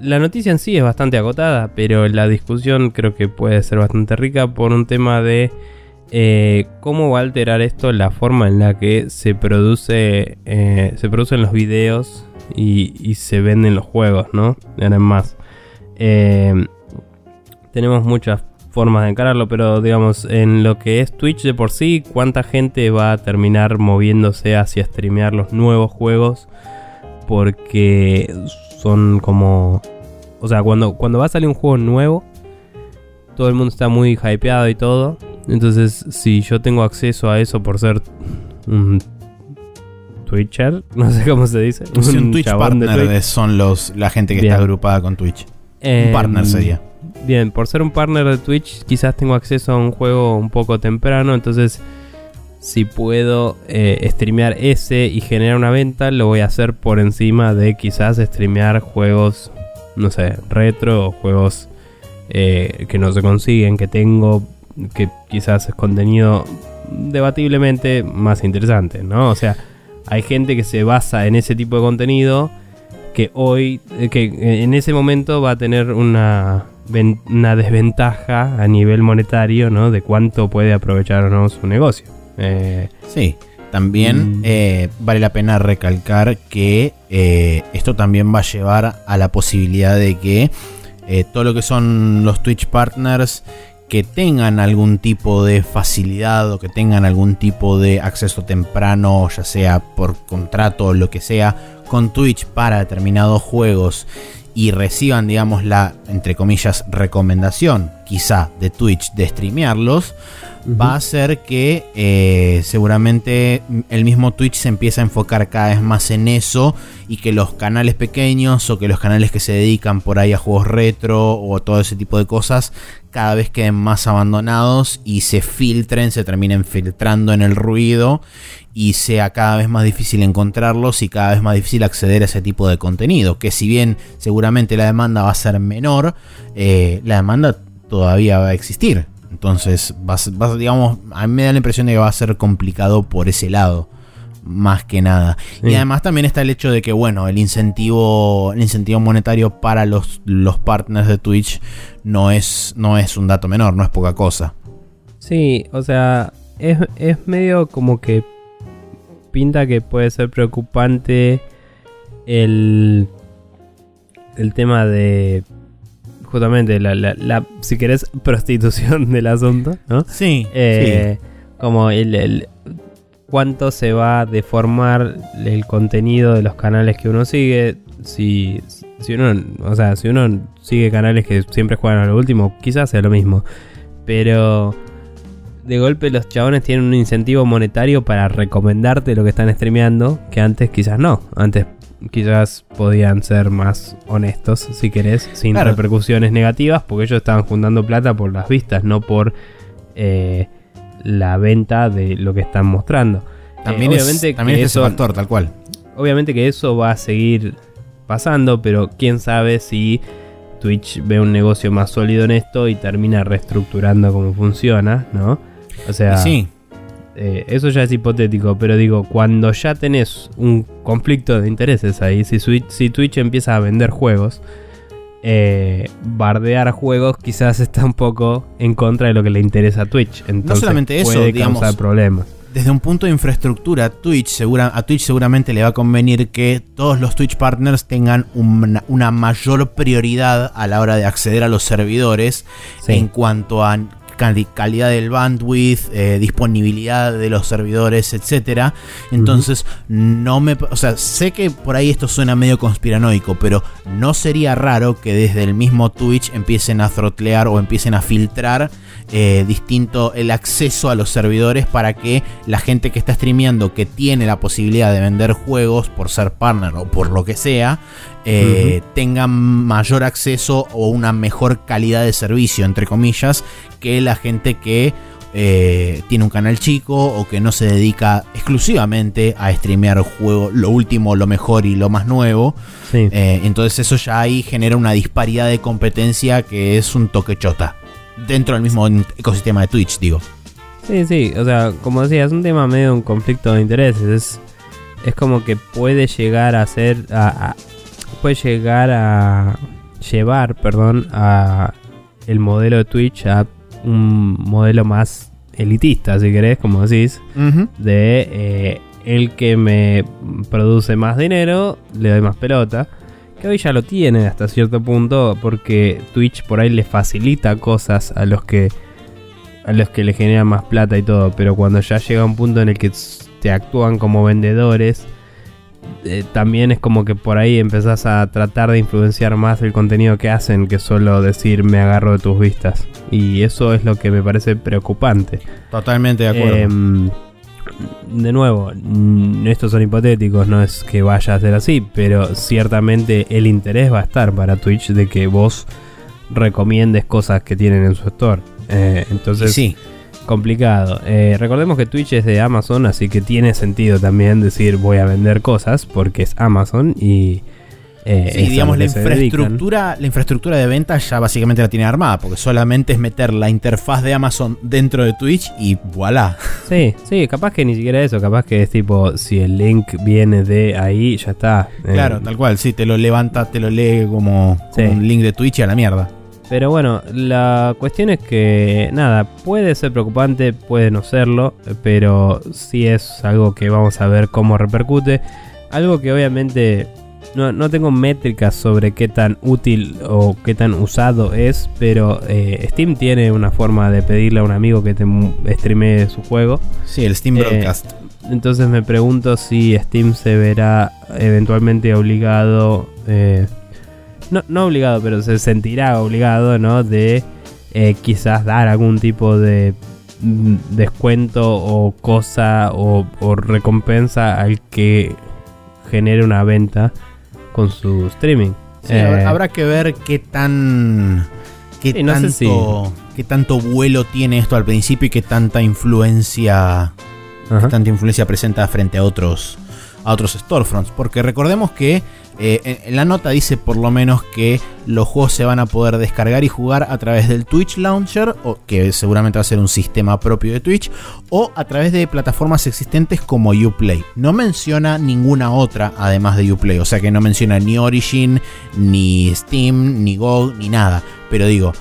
la noticia en sí es bastante agotada, pero la discusión creo que puede ser bastante rica por un tema de cómo va a alterar esto la forma en la que se producen los videos y se venden los juegos, ¿no? Ahora más. Tenemos muchas formas de encararlo, pero digamos, en lo que es Twitch de por sí, ¿cuánta gente va a terminar moviéndose hacia streamear los nuevos juegos? Porque son como... O sea, cuando va a salir un juego nuevo, todo el mundo está muy hypeado y todo. Entonces, si yo tengo acceso a eso por ser un Twitcher, no sé cómo se dice. Sí, un Twitch partner de Twitch. Son la gente que bien. Está agrupada con Twitch. Un partner sería. Bien, por ser un partner de Twitch, quizás tengo acceso a un juego un poco temprano. Entonces... si puedo streamear ese y generar una venta, lo voy a hacer por encima de quizás streamear juegos, no sé, retro o juegos que no se consiguen, que tengo, que quizás es contenido debatiblemente más interesante, ¿no? O sea, hay gente que se basa en ese tipo de contenido que hoy, que en ese momento va a tener una desventaja a nivel monetario, ¿no? De cuánto puede aprovechar o no su negocio. Sí, también vale la pena recalcar que esto también va a llevar a la posibilidad de que todo lo que son los Twitch partners que tengan algún tipo de facilidad o que tengan algún tipo de acceso temprano, ya sea por contrato o lo que sea, con Twitch para determinados juegos y reciban, digamos, la, entre comillas, recomendación quizá de Twitch de streamearlos, va a hacer que seguramente el mismo Twitch se empiece a enfocar cada vez más en eso y que los canales pequeños o que los canales que se dedican por ahí a juegos retro o todo ese tipo de cosas cada vez queden más abandonados y se terminen filtrando en el ruido y sea cada vez más difícil encontrarlos y cada vez más difícil acceder a ese tipo de contenido, que si bien seguramente la demanda va a ser menor, la demanda todavía va a existir. Entonces, digamos, a mí me da la impresión de que va a ser complicado por ese lado, más que nada. Sí. Y además también está el hecho de que, bueno, el incentivo monetario para los partners de Twitch no es un dato menor, no es poca cosa. Sí, o sea, es medio como que pinta que puede ser preocupante el tema de... justamente la si querés, prostitución del asunto, ¿no? Sí, sí. Como el cuánto se va a deformar el contenido de los canales que uno sigue. Si uno sigue canales que siempre juegan a lo último, quizás sea lo mismo. Pero de golpe los chabones tienen un incentivo monetario para recomendarte lo que están streameando, que antes quizás no. Quizás podían ser más honestos, si querés, sin repercusiones negativas, porque ellos estaban juntando plata por las vistas, no por la venta de lo que están mostrando. También es ese factor, tal cual. Obviamente que eso va a seguir pasando, pero quién sabe si Twitch ve un negocio más sólido en esto y termina reestructurando cómo funciona, ¿no? O sea... sí. Eso ya es hipotético, pero digo, cuando ya tenés un conflicto de intereses ahí, si Twitch empieza a vender juegos, bardear juegos quizás está un poco en contra de lo que le interesa a Twitch. Entonces, no solamente eso, puede causar, digamos, problemas. Desde un punto de infraestructura, a Twitch seguramente le va a convenir que todos los Twitch partners tengan una mayor prioridad a la hora de acceder a los servidores, sí, en cuanto a calidad del bandwidth, disponibilidad de los servidores, etcétera. Entonces, o sea, sé que por ahí esto suena medio conspiranoico, pero no sería raro que desde el mismo Twitch empiecen a throttlear o empiecen a filtrar distinto el acceso a los servidores para que la gente que está streameando, que tiene la posibilidad de vender juegos por ser partner o por lo que sea, tengan mayor acceso o una mejor calidad de servicio, entre comillas, que la gente que tiene un canal chico o que no se dedica exclusivamente a streamear juegos, lo último, lo mejor y lo más nuevo. Sí. Entonces eso ya ahí genera una disparidad de competencia que es un toque chota dentro del mismo ecosistema de Twitch, digo. Sí, sí, o sea, como decía, es un tema medio de un conflicto de intereses. Es como que puede llegar a ser... puede llegar a llevar, perdón, a el modelo de Twitch a un modelo más elitista, si querés, como decís, uh-huh. de el que me produce más dinero, le doy más pelota. Que hoy ya lo tiene hasta cierto punto, porque Twitch por ahí le facilita cosas a los que le generan más plata y todo. Pero cuando ya llega un punto en el que te actúan como vendedores, también es como que por ahí empezás a tratar de influenciar más el contenido que hacen, que solo decir me agarro de tus vistas. Y eso es lo que me parece preocupante. Totalmente de acuerdo. De nuevo, estos son hipotéticos, no es que vaya a ser así, pero ciertamente el interés va a estar para Twitch de que vos recomiendes cosas que tienen en su store. Entonces, sí, complicado. Recordemos que Twitch es de Amazon, así que tiene sentido también decir voy a vender cosas porque es Amazon y... sí, digamos, la infraestructura de venta ya básicamente la tiene armada, porque solamente es meter la interfaz de Amazon dentro de Twitch y voilà. Sí, sí, capaz que ni siquiera eso, capaz que es tipo, si el link viene de ahí, ya está. Claro, tal cual, sí, te lo levanta, te lo lee como un link de Twitch y a la mierda. Pero bueno, la cuestión es que, nada, puede ser preocupante, puede no serlo, pero sí es algo que vamos a ver cómo repercute. Algo que obviamente... No tengo métricas sobre qué tan útil o qué tan usado es, pero Steam tiene una forma de pedirle a un amigo que te streamee su juego. Sí, el Steam Broadcast. Entonces me pregunto si Steam se verá eventualmente obligado, no obligado, pero se sentirá obligado, ¿no? De quizás dar algún tipo de descuento o cosa o recompensa al que genere una venta con su streaming. Sí, habrá que ver qué tanto vuelo tiene esto al principio y qué tanta influencia presenta frente a otros storefronts, porque recordemos que en la nota dice por lo menos que los juegos se van a poder descargar y jugar a través del Twitch Launcher, o que seguramente va a ser un sistema propio de Twitch, o a través de plataformas existentes como Uplay. No menciona ninguna otra además de Uplay, o sea que no menciona ni Origin, ni Steam, ni GOG, ni nada. Pero digo,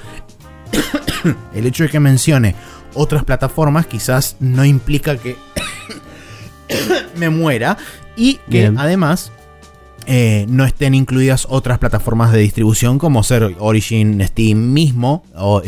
el hecho de que mencione otras plataformas quizás no implica que me muera y que bien, además no estén incluidas otras plataformas de distribución como ser Origin, Steam mismo o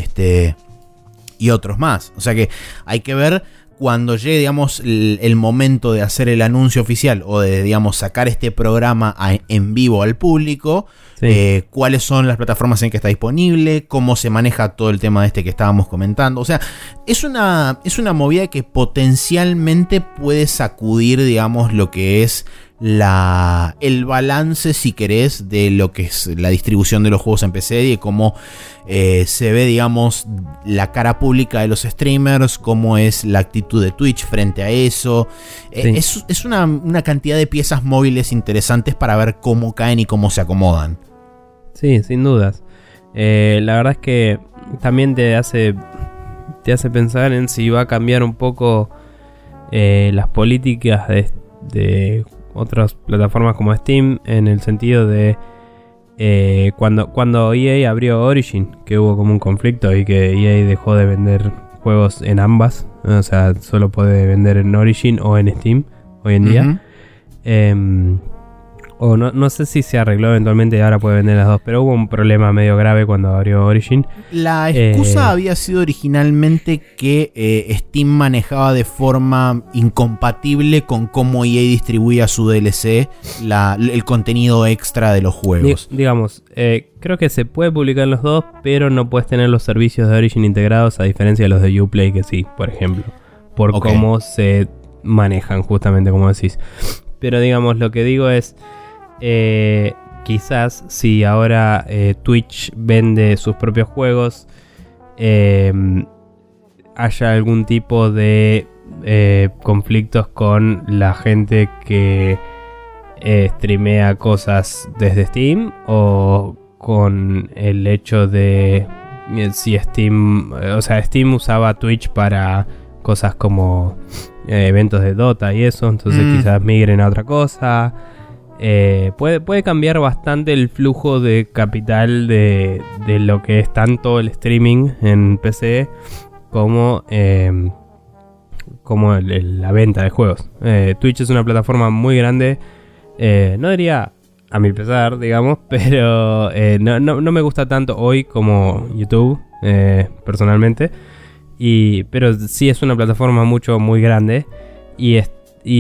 y otros más. O sea que hay que ver cuando llegue, digamos, el momento de hacer el anuncio oficial o de, digamos, sacar este programa en vivo al público, sí, cuáles son las plataformas en que está disponible, cómo se maneja todo el tema de que estábamos comentando. O sea, es una movida que potencialmente puede sacudir, digamos, lo que es el balance, si querés, de lo que es la distribución de los juegos en PC y de cómo se ve, digamos, la cara pública de los streamers, cómo es la actitud de Twitch frente a eso. Sí. Es una cantidad de piezas móviles interesantes para ver cómo caen y cómo se acomodan. Sí, sin dudas. La verdad es que también te hace pensar en si va a cambiar un poco las políticas de otras plataformas como Steam, en el sentido de cuando EA abrió Origin, que hubo como un conflicto y que EA dejó de vender juegos en ambas, o sea, solo puede vender en Origin o en Steam hoy en día. O no sé si se arregló eventualmente y ahora puede vender las dos, pero hubo un problema medio grave cuando abrió Origin. La excusa había sido originalmente que Steam manejaba de forma incompatible con cómo EA distribuía su DLC el contenido extra de los juegos. Creo que se puede publicar en los dos, pero no puedes tener los servicios de Origin integrados, a diferencia de los de Uplay que sí, por ejemplo, por cómo se manejan, justamente como decís. Pero digamos, lo que digo es... quizás si ahora Twitch vende sus propios juegos, haya algún tipo de conflictos con la gente que streamea cosas desde Steam, o con el hecho de si Steam, o sea, Steam usaba Twitch para cosas como eventos de Dota y eso, entonces quizás migren a otra cosa. Puede cambiar bastante el flujo de capital de lo que es tanto el streaming en PC como la venta de juegos. Twitch es una plataforma muy grande, no diría a mi pesar, digamos, pero no me gusta tanto hoy como YouTube, personalmente, pero sí es una plataforma muy grande, y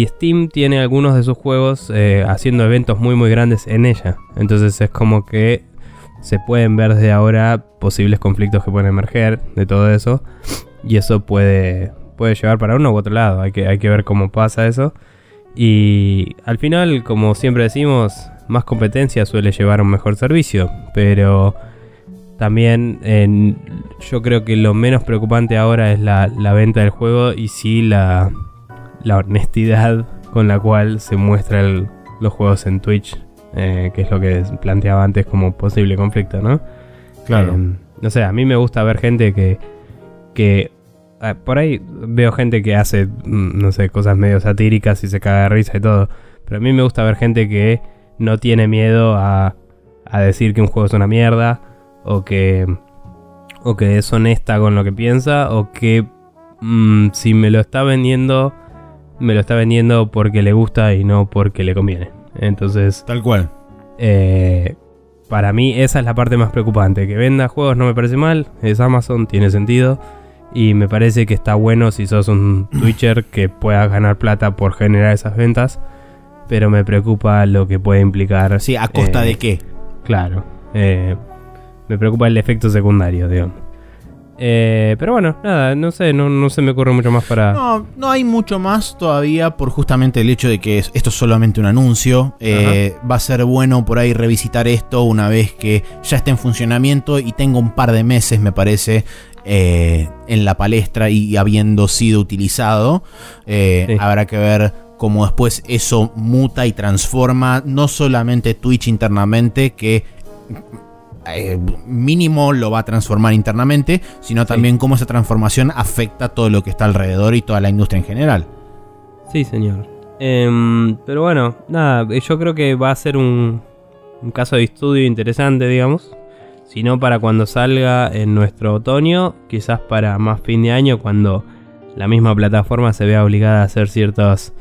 Steam tiene algunos de sus juegos haciendo eventos muy grandes en ella. Entonces es como que se pueden ver desde ahora posibles conflictos que pueden emerger de todo eso. Y eso puede llevar para uno u otro lado. Hay que ver cómo pasa eso. Y al final, como siempre decimos, más competencia suele llevar a un mejor servicio. Pero también yo creo que lo menos preocupante ahora es la venta del juego y sí la honestidad con la cual se muestran los juegos en Twitch, que es lo que planteaba antes como posible conflicto, ¿no? Claro. No sé, a mí me gusta ver gente que por ahí veo gente que hace, no sé, cosas medio satíricas y se caga de risa y todo, pero a mí me gusta ver gente que no tiene miedo a decir que un juego es una mierda, o que es honesta con lo que piensa, o que si me lo está vendiendo, me lo está vendiendo porque le gusta y no porque le conviene. Entonces, tal cual. Para mí esa es la parte más preocupante. Que venda juegos no me parece mal. Es Amazon, tiene sentido. Y me parece que está bueno si sos un Twitcher que pueda ganar plata por generar esas ventas. Pero me preocupa lo que puede implicar. Sí, ¿a costa de qué? Claro. Me preocupa el efecto secundario, digamos. Pero bueno, nada, no sé, no se me ocurre mucho más para... No hay mucho más todavía por justamente el hecho de que esto es solamente un anuncio. Va a ser bueno por ahí revisitar esto una vez que ya esté en funcionamiento y tenga un par de meses, me parece, en la palestra y habiendo sido utilizado. Sí. Habrá que ver cómo después eso muta y transforma no solamente Twitch internamente, que... mínimo lo va a transformar internamente, sino también cómo esa transformación afecta todo lo que está alrededor y toda la industria en general. Sí, señor. Pero bueno, nada, yo creo que va a ser un caso de estudio interesante, digamos. Si no para cuando salga en nuestro otoño, quizás para más fin de año, cuando la misma plataforma se vea obligada a hacer ciertas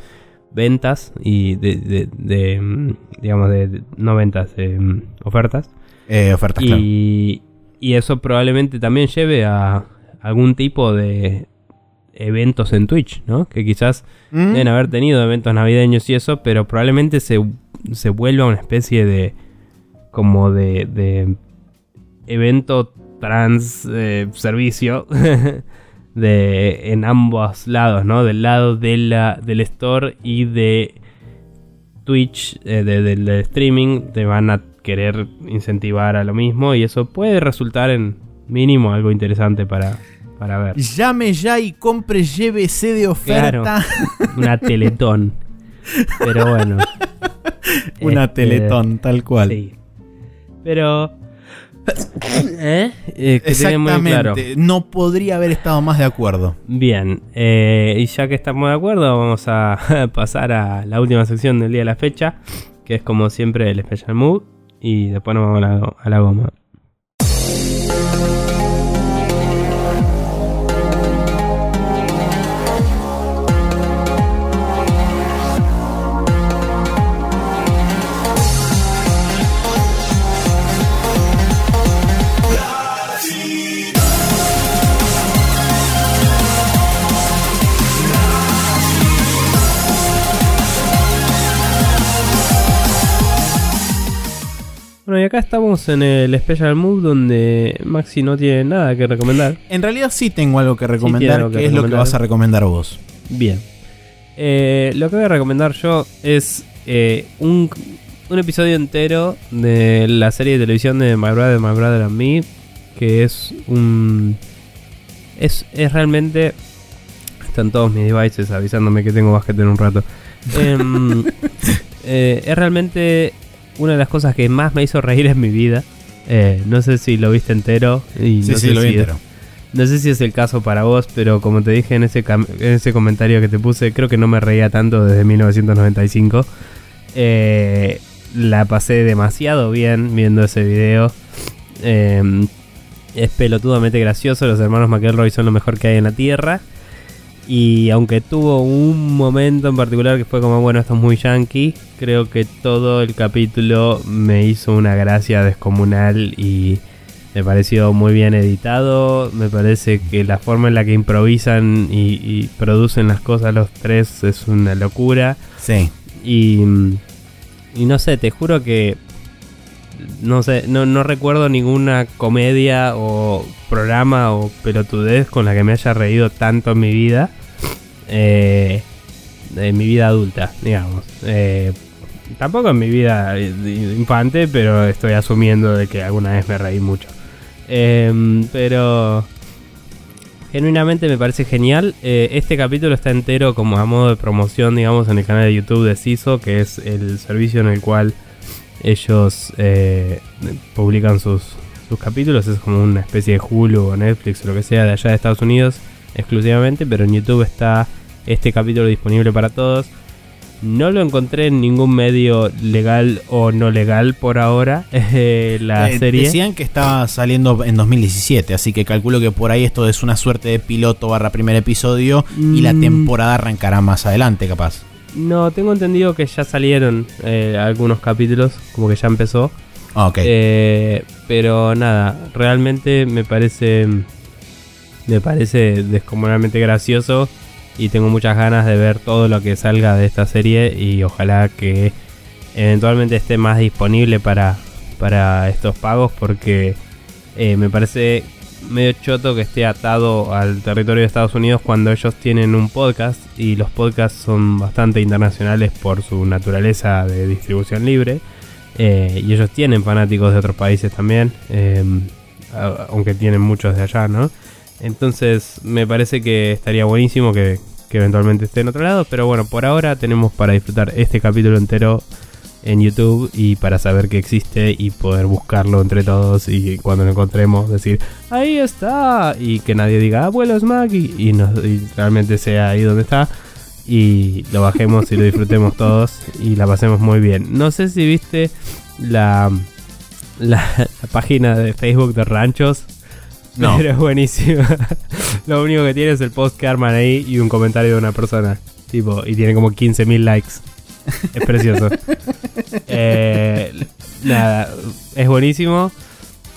ventas y ofertas. Ofertas, claro. Y eso probablemente también lleve a algún tipo de eventos en Twitch, ¿no? Que quizás deben haber tenido eventos navideños y eso, pero probablemente se vuelva una especie de como de evento trans servicio en ambos lados, ¿no? Del lado del store y de Twitch, del streaming, te van a querer incentivar a lo mismo y eso puede resultar en mínimo algo interesante para ver. Llame ya y compre, llévese de oferta. Claro, una teletón. Pero bueno. Una teletón, tal cual. Sí. Pero... exactamente, claro. No podría haber estado más de acuerdo. Bien, y ya que estamos de acuerdo, vamos a pasar a la última sección del día de la fecha, que es como siempre el Special Move, y después nos vamos a la goma. Bueno, y acá estamos en el Special Move, donde Maxi no tiene nada que recomendar. En realidad sí tengo algo que recomendar, lo que vas a recomendar vos. Bien. Lo que voy a recomendar yo es un episodio entero de la serie de televisión de My Brother and Me, que es es realmente... Están todos mis devices avisándome que tengo básquet en un rato. Es realmente... una de las cosas que más me hizo reír en mi vida. No sé si lo viste entero. Y sí, lo vi entero. No sé si es el caso para vos, pero como te dije en ese comentario que te puse, creo que no me reía tanto desde 1995. La pasé demasiado bien viendo ese video. Es pelotudamente gracioso. Los hermanos McElroy son lo mejor que hay en la tierra. Y aunque tuvo un momento en particular que fue como, bueno, esto es muy yankee, creo que todo el capítulo me hizo una gracia descomunal y me pareció muy bien editado. Me parece que la forma en la que improvisan y producen las cosas los tres es una locura. Sí. Y no sé, te juro que no sé, no recuerdo ninguna comedia o programa o pelotudez con la que me haya reído tanto en mi vida, en mi vida adulta, digamos, tampoco en mi vida infante, pero estoy asumiendo de que alguna vez me reí mucho, pero genuinamente me parece genial. Este capítulo está entero como a modo de promoción, digamos, en el canal de YouTube de Ciso, que es el servicio en el cual ellos publican sus capítulos. Es como una especie de Hulu o Netflix o lo que sea de allá de Estados Unidos exclusivamente, pero en YouTube está este capítulo disponible para todos. No lo encontré en ningún medio legal o no legal por ahora. La serie decían que estaba saliendo en 2017, así que calculo que por ahí esto es una suerte de piloto barra primer episodio y la temporada arrancará más adelante, capaz. No, tengo entendido que ya salieron algunos capítulos, como que ya empezó. Okay. Pero nada, realmente me parece descomunalmente gracioso y tengo muchas ganas de ver todo lo que salga de esta serie y ojalá que eventualmente esté más disponible para estos pagos, porque me parece medio choto que esté atado al territorio de Estados Unidos cuando ellos tienen un podcast y los podcasts son bastante internacionales por su naturaleza de distribución libre, y ellos tienen fanáticos de otros países también, aunque tienen muchos de allá, ¿no? Entonces me parece que estaría buenísimo que eventualmente esté en otro lado, pero bueno, por ahora tenemos para disfrutar este capítulo entero en YouTube y para saber que existe y poder buscarlo entre todos y cuando lo encontremos decir ahí está y que nadie diga abuelo es Maggie y realmente sea ahí donde está y lo bajemos y lo disfrutemos todos y la pasemos muy bien. No sé si viste la página de Facebook de Ranchos. No. Pero es buenísima. Lo único que tiene es el post que arman ahí y un comentario de una persona tipo, y tiene como 15.000 likes. Es precioso. Nada, es buenísimo,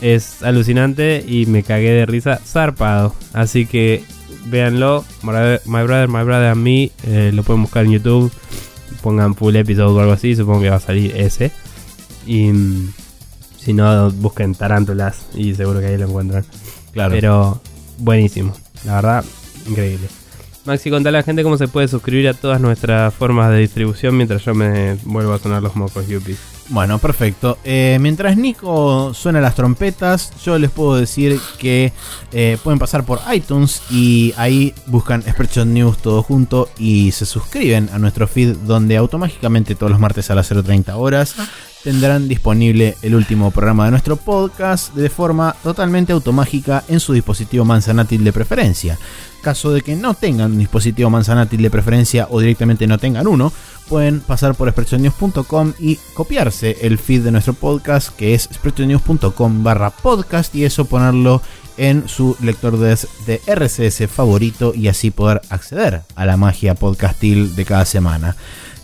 es alucinante y me cagué de risa zarpado, así que véanlo. My Brother and Me, lo pueden buscar en YouTube, pongan full episode o algo así, supongo que va a salir ese, y si no busquen tarántulas y seguro que ahí lo encuentran. Claro. Pero buenísimo, la verdad, increíble. Maxi, contale a la gente cómo se puede suscribir a todas nuestras formas de distribución mientras yo me vuelvo a sonar los mocos, yuppies. Bueno, perfecto. Mientras Nico suena las trompetas, yo les puedo decir que pueden pasar por iTunes y ahí buscan Spread News todo junto y se suscriben a nuestro feed, donde automáticamente todos los martes a las 0:30 horas tendrán disponible el último programa de nuestro podcast de forma totalmente automática en su dispositivo manzanátil de preferencia. Caso de que no tengan un dispositivo manzanátil de preferencia o directamente no tengan uno, pueden pasar por spreadshotnews.com y copiarse el feed de nuestro podcast, que es spreadshotnews.com/podcast, y eso ponerlo en su lector de RSS favorito y así poder acceder a la magia podcastil de cada semana.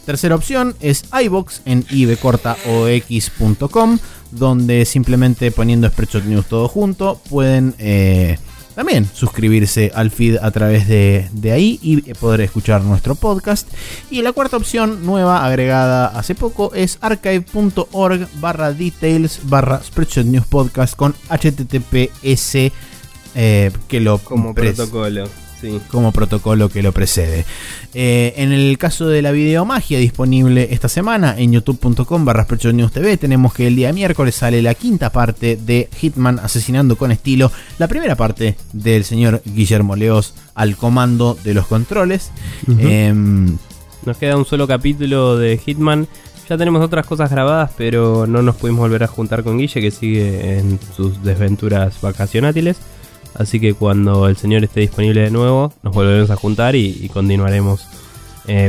Tercera opción es iVoox en ibcortaox.com, donde simplemente poniendo Spreadshot News todo junto pueden también suscribirse al feed a través de ahí y poder escuchar nuestro podcast. Y la cuarta opción nueva agregada hace poco es archive.org/details/Spreadshot News Podcast con HTTPS que lo como protocolo. Sí. Como protocolo que lo precede. En el caso de la videomagia disponible esta semana en youtube.com/SpreadshotNewsTV, tenemos que el día miércoles sale la quinta parte de Hitman asesinando con estilo, la primera parte del señor Guillermo Leoz al comando de los controles. Uh-huh. Nos queda un solo capítulo de Hitman. Ya tenemos otras cosas grabadas, pero no nos pudimos volver a juntar con Guille, que sigue en sus desventuras vacacionátiles. Así que cuando el señor esté disponible de nuevo, nos volveremos a juntar y continuaremos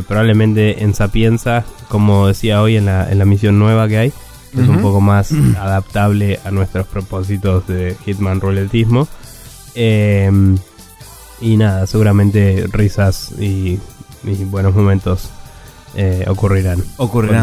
probablemente en Sapienza, como decía hoy, en la misión nueva que hay, que es un poco más adaptable a nuestros propósitos de Hitman Ruletismo. Y nada, seguramente risas y buenos momentos ocurrirán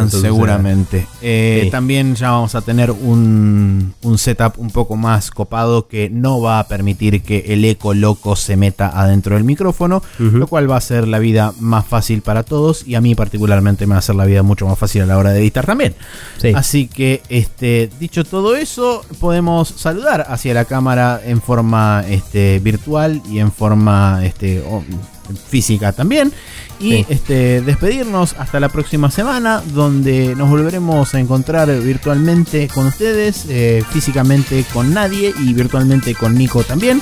seguramente. Sí. También ya vamos a tener un setup un poco más copado que no va a permitir que el eco loco se meta adentro del micrófono, lo cual va a hacer la vida más fácil para todos, y a mí particularmente me va a hacer la vida mucho más fácil a la hora de editar también. Sí. Así que dicho todo eso, podemos saludar hacia la cámara en forma virtual y en forma física también, y sí, despedirnos hasta la próxima semana, donde nos volveremos a encontrar virtualmente con ustedes, físicamente con nadie y virtualmente con Nico también,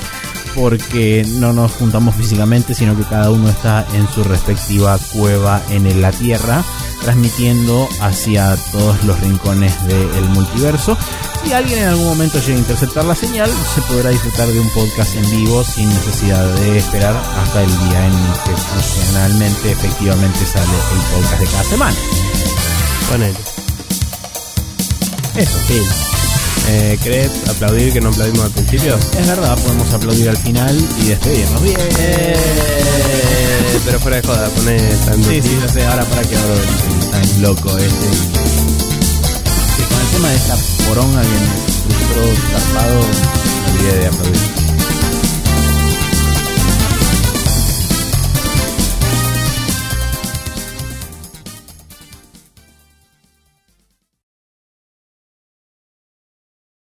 porque no nos juntamos físicamente, sino que cada uno está en su respectiva cueva en la Tierra, transmitiendo hacia todos los rincones del multiverso. Si alguien en algún momento llega a interceptar la señal, se podrá disfrutar de un podcast en vivo sin necesidad de esperar hasta el día en que funcionalmente, efectivamente, sale el podcast de cada semana. Ponele. Eso, sí. ¿Querés aplaudir que no aplaudimos al principio? Es verdad, podemos aplaudir al final y despedirnos bien. Pero fuera de joda, poné time. Sí, no sé, ahora para que abro el time loco Que con el tema de esta poronga que me frustró tapado, me olvidé de aplaudir.